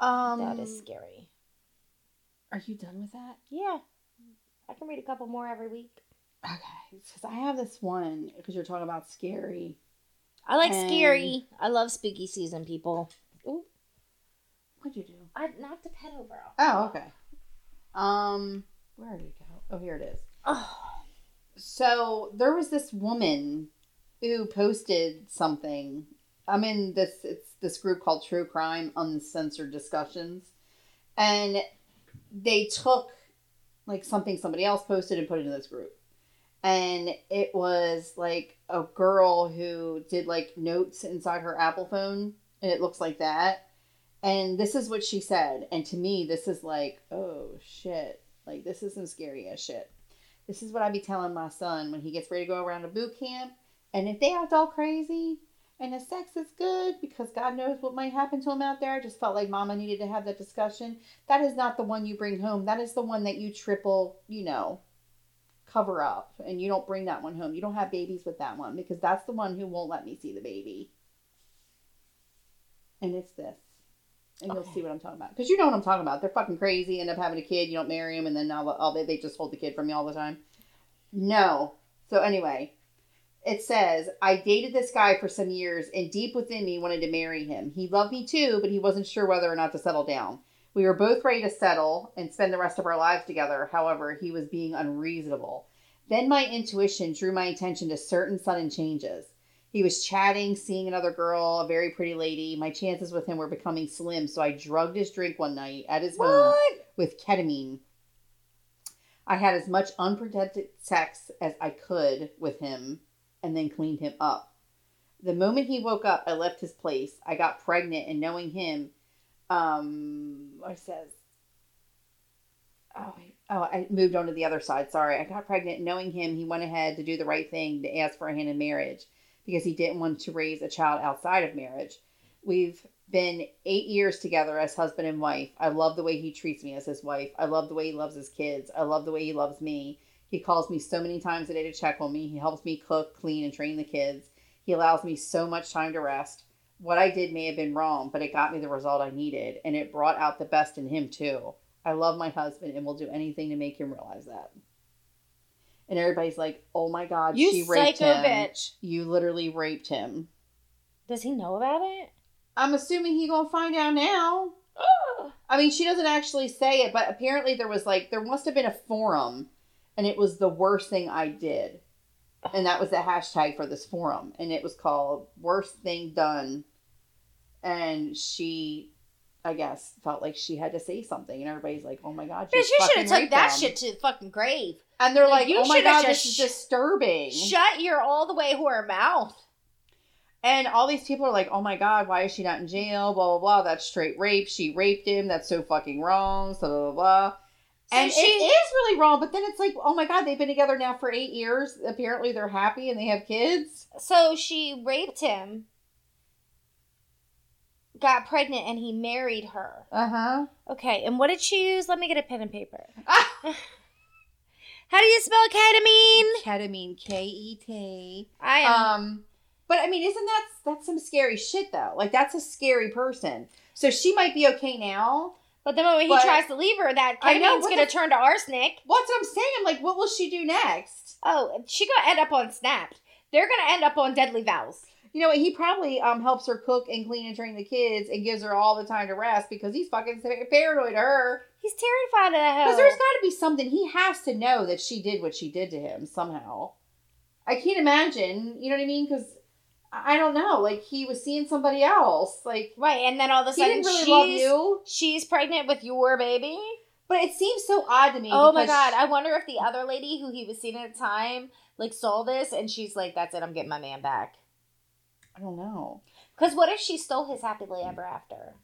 That is scary. Are you done with that? Yeah. I can read a couple more every week. Okay. Because I have this one, because you're talking about scary. I like scary. I love spooky season, people. Ooh. What'd you do? Not the pedo bro. Oh, okay. Where did it go? Oh, here it is. Oh. So there was this woman who posted something. I'm in this, it's this group called True Crime Uncensored Discussions. And they took like something somebody else posted and put it in this group. And it was like a girl who did like notes inside her Apple phone. And it looks like that. And this is what she said. And to me, this is like, oh shit. Like this is some scary ass shit. This is what I be telling my son when he gets ready to go around to boot camp. And if they act all crazy and the sex is good, because God knows what might happen to him out there. I just felt like mama needed to have that discussion. That is not the one you bring home. That is the one that you triple, you know, cover up. And you don't bring that one home. You don't have babies with that one, because that's the one who won't let me see the baby. And it's this. And okay. You'll see what I'm talking about. Because you know what I'm talking about. They're fucking crazy. End up having a kid. You don't marry them. And then they just hold the kid from you all the time. No. So anyway, it says, I dated this guy for some years and deep within me wanted to marry him. He loved me too, but he wasn't sure whether or not to settle down. We were both ready to settle and spend the rest of our lives together. However, he was being unreasonable. Then my intuition drew my attention to certain sudden changes. He was chatting, seeing another girl, a very pretty lady. My chances with him were becoming slim, so I drugged his drink one night at his home with ketamine. I had as much unprotected sex as I could with him and then cleaned him up. The moment he woke up, I left his place. I got pregnant, and knowing him, I moved on to the other side. Sorry. I got pregnant. Knowing him, he went ahead to do the right thing to ask for a hand in marriage, because he didn't want to raise a child outside of marriage. We've been 8 years together as husband and wife. I love the way he treats me as his wife. I love the way he loves his kids. I love the way he loves me. He calls me so many times a day to check on me. He helps me cook, clean, and train the kids. He allows me so much time to rest. What I did may have been wrong, but it got me the result I needed, and it brought out the best in him, too. I love my husband and will do anything to make him realize that. And everybody's like, oh my God, she raped him. You psycho bitch. You literally raped him. Does he know about it? I'm assuming he gonna find out now. I mean, she doesn't actually say it, but apparently there must have been a forum, and it was the worst thing I did. And that was the hashtag for this forum. And it was called Worst Thing Done. And she, I guess, felt like she had to say something. And everybody's like, oh my God, you should have took that shit to the fucking grave. And they're like, oh my God, this is disturbing. Shut your all the way whore mouth. And all these people are like, oh my God, why is she not in jail? Blah, blah, blah. That's straight rape. She raped him. That's so fucking wrong. Blah, blah, blah. And so it is really wrong, but then it's like, oh my God, they've been together now for 8 years. Apparently they're happy and they have kids. So she raped him, got pregnant, and he married her. Uh-huh. Okay, and what did she use? Let me get a pen and paper. How do you spell ketamine? Ketamine, K-E-T. I am. But I mean, isn't that's some scary shit though? Like, that's a scary person. So she might be okay now. But the moment he tries to leave her, that ketamine's going to turn to arsenic. What's what I'm saying? Like, what will she do next? Oh, she's going to end up on Snapped. They're going to end up on Deadly Vows. You know what? He probably helps her cook and clean and train the kids and gives her all the time to rest, because he's fucking paranoid of her. He's terrified of that hell. Because there's got to be something. He has to know that she did what she did to him somehow. I can't imagine. You know what I mean? Because I don't know. Like, he was seeing somebody else. Like, right, and then all of a sudden, she's pregnant with your baby. But it seems so odd to me. Oh my God, I wonder if the other lady who he was seeing at the time, like, saw this, and she's like, that's it, I'm getting my man back. I don't know. Because what if she stole his happily ever after?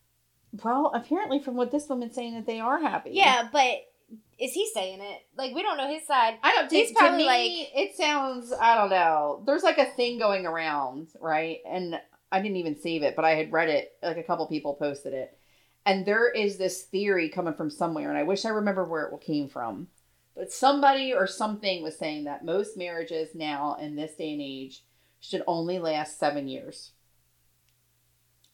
Well, apparently from what this woman's saying, that they are happy. Yeah, but is he saying it? Like, we don't know his side. I don't think, to me, like, it sounds, I don't know. There's like a thing going around, right? And I didn't even save it, but I had read it. Like, a couple people posted it. And there is this theory coming from somewhere, and I wish I remember where it came from. But somebody or something was saying that most marriages now in this day and age should only last 7 years.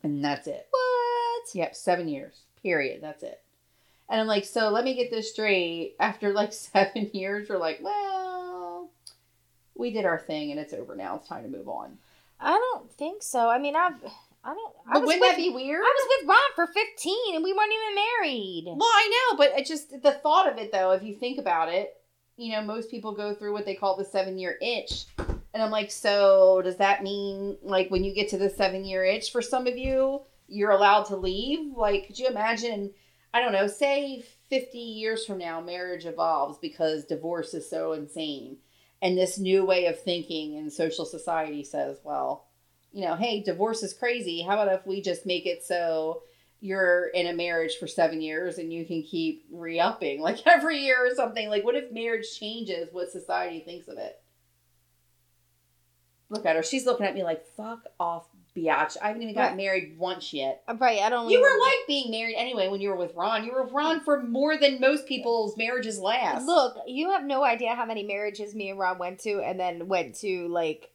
And that's it. What? Yep, 7 years. Period. That's it. And I'm like, so let me get this straight. After like 7 years, we're like, well, we did our thing and it's over now. It's time to move on. I don't think so. I mean, I've I don't. But wouldn't that be weird? I was with Ron for 15, and we weren't even married. Well, I know, but it just the thought of it, though. If you think about it, you know, most people go through what they call the 7-year itch, and I'm like, so does that mean like when you get to the 7-year itch for some of you, you're allowed to leave? Like, could you imagine? I don't know. Say 50 years from now, marriage evolves because divorce is so insane, and this new way of thinking in social society says, well, you know, hey, divorce is crazy. How about if we just make it so you're in a marriage for 7 years and you can keep re-upping like every year or something? Like, what if marriage changes what society thinks of it? Look at her. She's looking at me like, fuck off, biatch. I haven't even got married once yet. Right. I don't. You were like being married anyway when you were with Ron. You were with Ron for more than most people's marriages last. Look, you have no idea how many marriages me and Ron went to and then went to, like,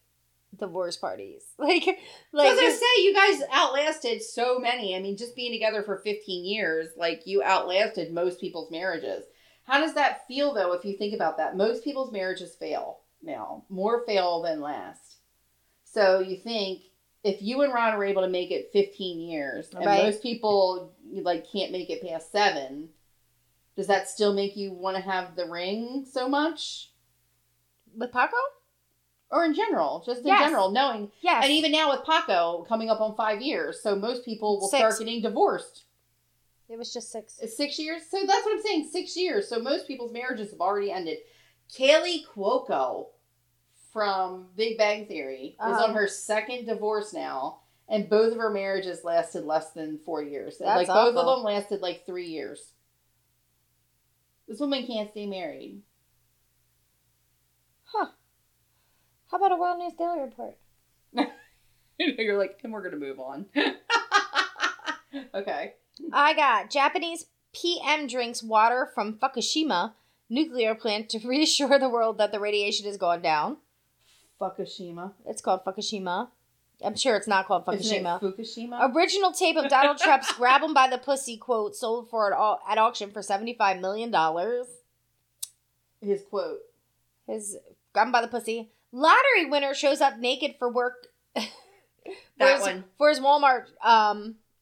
divorce parties. Like, as I say, you guys outlasted so many. I mean, just being together for 15 years, like, you outlasted most people's marriages. How does that feel, though, if you think about that? Most people's marriages fail now. More fail than last. So you think, if you and Ron are able to make it 15 years, and most people, like, can't make it past 7, does that still make you want to have the ring so much? With Paco? Or in general, just in general, knowing. Yes. And even now with Paco, coming up on 5 years, so most people will start getting divorced. It was just 6. 6 years? So that's what I'm saying, 6 years. So most people's marriages have already ended. Kaley Cuoco from Big Bang Theory is on her second divorce now, and both of her marriages lasted less than 4 years. That's like awful. Both of them lasted like 3 years. This woman can't stay married. Huh. How about a World News Daily Report? You're like, and we're going to move on. Okay. I got Japanese PM drinks water from Fukushima nuclear plant to reassure the world that the radiation has gone down. Fukushima. It's called Fukushima. I'm sure it's not called Fukushima. Isn't it Fukushima? Original tape of Donald Trump's grab him by the pussy quote sold for at auction for $75 million. His quote. His grab him by the pussy. Lottery winner shows up naked for work for his Walmart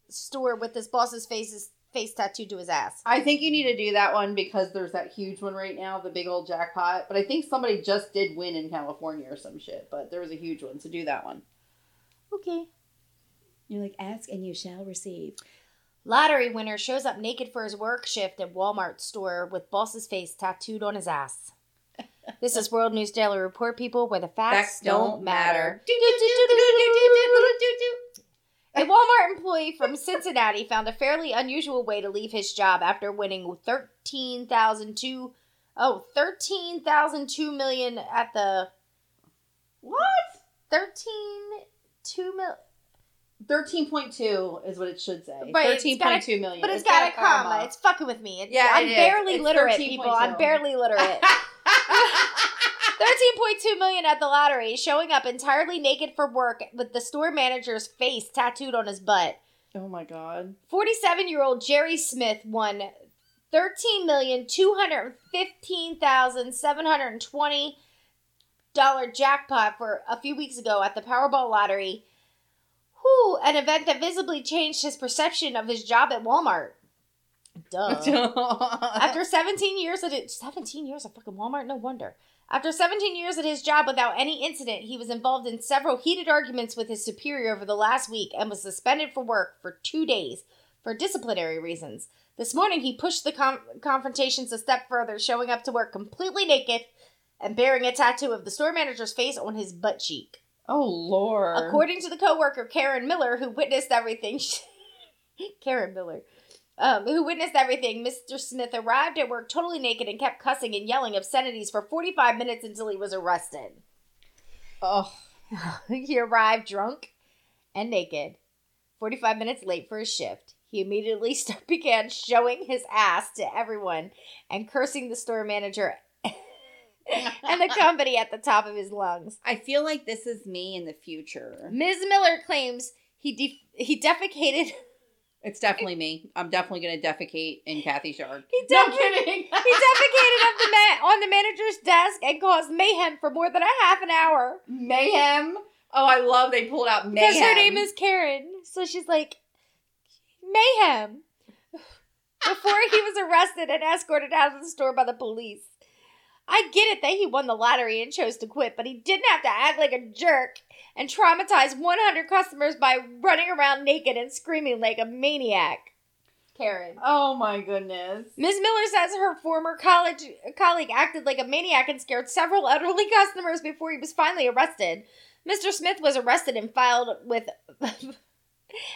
store with his boss's face tattooed to his ass. I think you need to do that one because there's that huge one right now, the big old jackpot. But I think somebody just did win in California or some shit, but there was a huge one, so do that one. Okay. You're like, ask and you shall receive. Lottery winner shows up naked for his work shift at Walmart store with boss's face tattooed on his ass. This is World News Daily Report, people, where the facts don't matter. A Walmart employee from Cincinnati found a fairly unusual way to leave his job after winning $13,002 million at the... What? 13.2 is what it should say. Right, 13.2 million. But it's got a comma. It's fucking with me. I'm barely literate, people. I'm barely literate. 13.2 million at the lottery, showing up entirely naked for work with the store manager's face tattooed on his butt. Oh my God. 47-year-old Jerry Smith won $13,215,720 jackpot for a few weeks ago at the Powerball lottery. An event that visibly changed his perception of his job at Walmart. Duh. After 17 years at fucking Walmart? No wonder. After 17 years at his job without any incident, he was involved in several heated arguments with his superior over the last week and was suspended for work for 2 days for disciplinary reasons. This morning, he pushed the confrontations a step further, showing up to work completely naked and bearing a tattoo of the store manager's face on his butt cheek. Oh, Lord. According to the co-worker, Karen Miller, who witnessed everything... Mr. Smith arrived at work totally naked and kept cussing and yelling obscenities for 45 minutes until he was arrested. Oh. He arrived drunk and naked, 45 minutes late for his shift. He immediately began showing his ass to everyone and cursing the store manager and the company at the top of his lungs. I feel like this is me in the future. Ms. Miller claims he defecated... It's definitely me. I'm definitely going to defecate in Kathy's yard. No kidding. He defecated on the manager's desk and caused mayhem for more than a half an hour. Mayhem? Oh, I love they pulled out mayhem. Because her name is Karen. So she's like, mayhem. Before he was arrested and escorted out of the store by the police. I get it that he won the lottery and chose to quit, but he didn't have to act like a jerk and traumatize 100 customers by running around naked and screaming like a maniac. Karen. Oh my goodness. Ms. Miller says her former colleague acted like a maniac and scared several elderly customers before he was finally arrested. Mr. Smith was arrested and filed with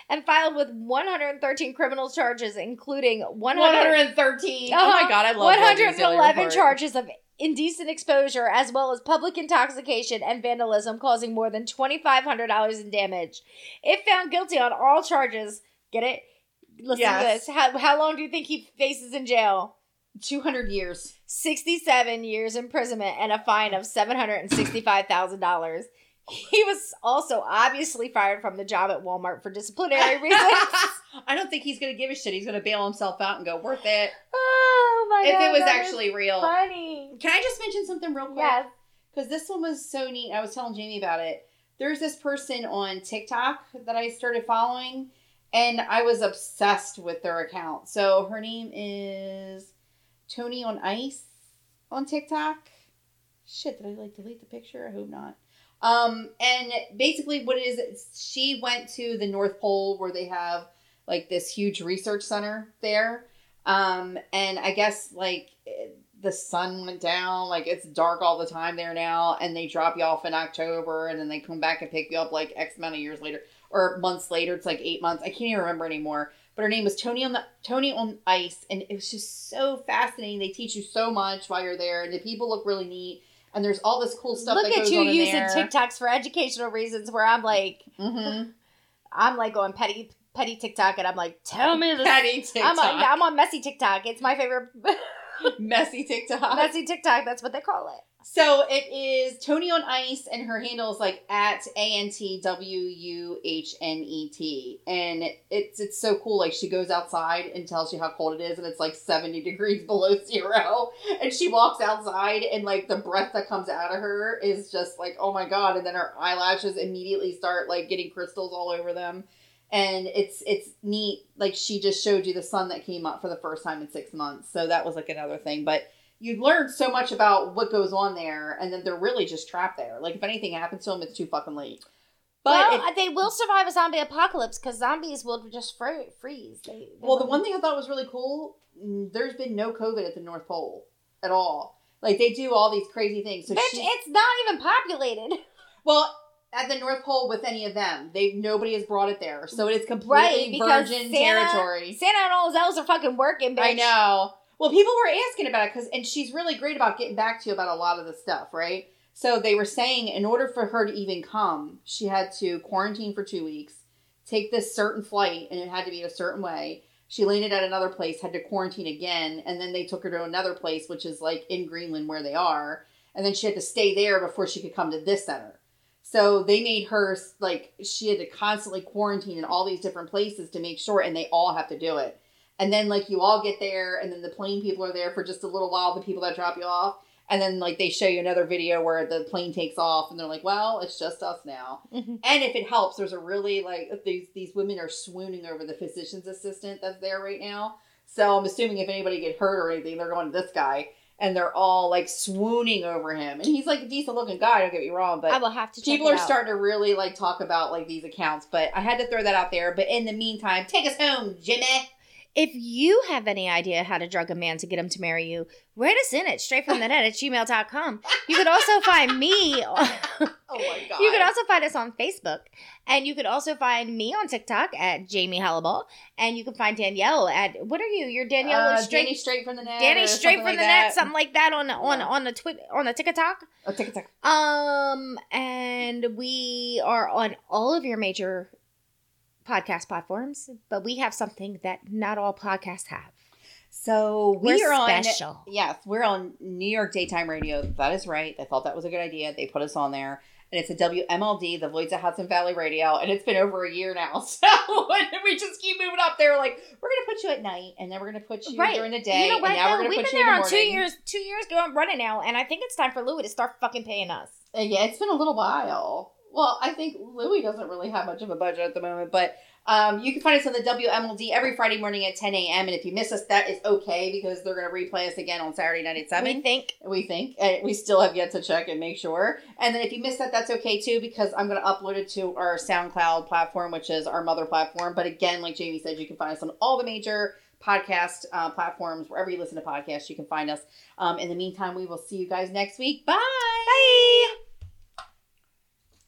113 criminal charges, including 113. Oh my God, I love 111 charges of indecent exposure, as well as public intoxication and vandalism, causing more than $2,500 in damage. If found guilty on all charges, get it? Listen to this. How long do you think he faces in jail? 200 years. 67 years imprisonment and a fine of $765,000. He was also obviously fired from the job at Walmart for disciplinary reasons. I don't think he's going to give a shit. He's going to bail himself out and go, worth it. Oh, my God. If it was actually real. Funny. Can I just mention something real quick? Yes. Because this one was so neat. I was telling Jamie about it. There's this person on TikTok that I started following, and I was obsessed with their account. So her name is Tony on Ice on TikTok. Shit, did I delete the picture? I hope not. And basically what it is, she went to the North Pole where they have this huge research center there. And I guess the sun went down, it's dark all the time there now, and they drop you off in October and then they come back and pick you up X amount of years later or months later. It's 8 months. I can't even remember anymore, but her name was Tony on Ice. And it was just so fascinating. They teach you so much while you're there and the people look really neat. And there's all this cool stuff that goes on in there. Look at you using TikToks for educational reasons where I'm I'm on petty TikTok and I'm tell me this. Petty TikTok. I'm on messy TikTok. It's my favorite. Messy TikTok. Messy TikTok. That's what they call it. So it is Tony on Ice and her handle is at ANTWUHNET. And it's so cool. She goes outside and tells you how cold it is and it's 70 degrees below zero. And she walks outside and the breath that comes out of her is just oh my God. And then her eyelashes immediately start getting crystals all over them. And it's neat. She just showed you the sun that came up for the first time in 6 months. So that was another thing. But you learn so much about what goes on there, and then they're really just trapped there. If anything happens to them, it's too fucking late. But they will survive a zombie apocalypse because zombies will just freeze. The one thing I thought was really cool, there's been no COVID at the North Pole at all. They do all these crazy things. So it's not even populated. Well, at the North Pole with any of them, nobody has brought it there, so it's completely virgin territory. Santa and all his elves are fucking working, bitch. I know. Well, people were asking about it, and she's really great about getting back to you about a lot of the stuff, right? So they were saying in order for her to even come, she had to quarantine for 2 weeks, take this certain flight, and it had to be a certain way. She landed at another place, had to quarantine again, and then they took her to another place, which is in Greenland where they are. And then she had to stay there before she could come to this center. So they made her, she had to constantly quarantine in all these different places to make sure, and they all have to do it. And then, you all get there, and then the plane people are there for just a little while, the people that drop you off. And then, they show you another video where the plane takes off, and they're well, it's just us now. Mm-hmm. And if it helps, there's a really, these women are swooning over the physician's assistant that's there right now. So I'm assuming if anybody get hurt or anything, they're going to this guy. And they're all, swooning over him. And he's, a decent-looking guy, don't get me wrong. But I will have to check it out. People are starting to really, talk about, these accounts. But I had to throw that out there. But in the meantime, take us home, Jimmy. If you have any idea how to drug a man to get him to marry you, write us in at straightfromthenet@gmail.com. You could also find me. Oh my God. You could also find us on Facebook. And you could also find me on TikTok at Jamie Halliball. And you can find Danielle at, what are you? You're Danielle Danny Straight From The Net. Danny Straight From The Net, something like that on the TikTok. Oh, TikTok. And we are on all of your major podcast platforms, but we have something that not all podcasts have. So we're special. Yes, we're on New York Daytime Radio. That is right. I thought that was a good idea. They put us on there. And it's a WMLD, the Voice of Hudson Valley Radio. And it's been over a year now. So we just keep moving up there. We're going to put you at night. And then we're going to put you during the day. You know what? And now we're going to put you in the morning. We've been there on 2 years. 2 years going running now. And I think it's time for Louie to start fucking paying us. Yeah, it's been a little while. Well, I think Louie doesn't really have much of a budget at the moment, but You can find us on the WMLD every Friday morning at 10 a.m. And if you miss us, that is okay because they're going to replay us again on Saturday night at 7. We think. We still have yet to check and make sure. And then if you miss that, that's okay too because I'm going to upload it to our SoundCloud platform, which is our mother platform. But again, like Jamie said, you can find us on all the major podcast platforms. Wherever you listen to podcasts, you can find us. In the meantime, we will see you guys next week. Bye! Bye!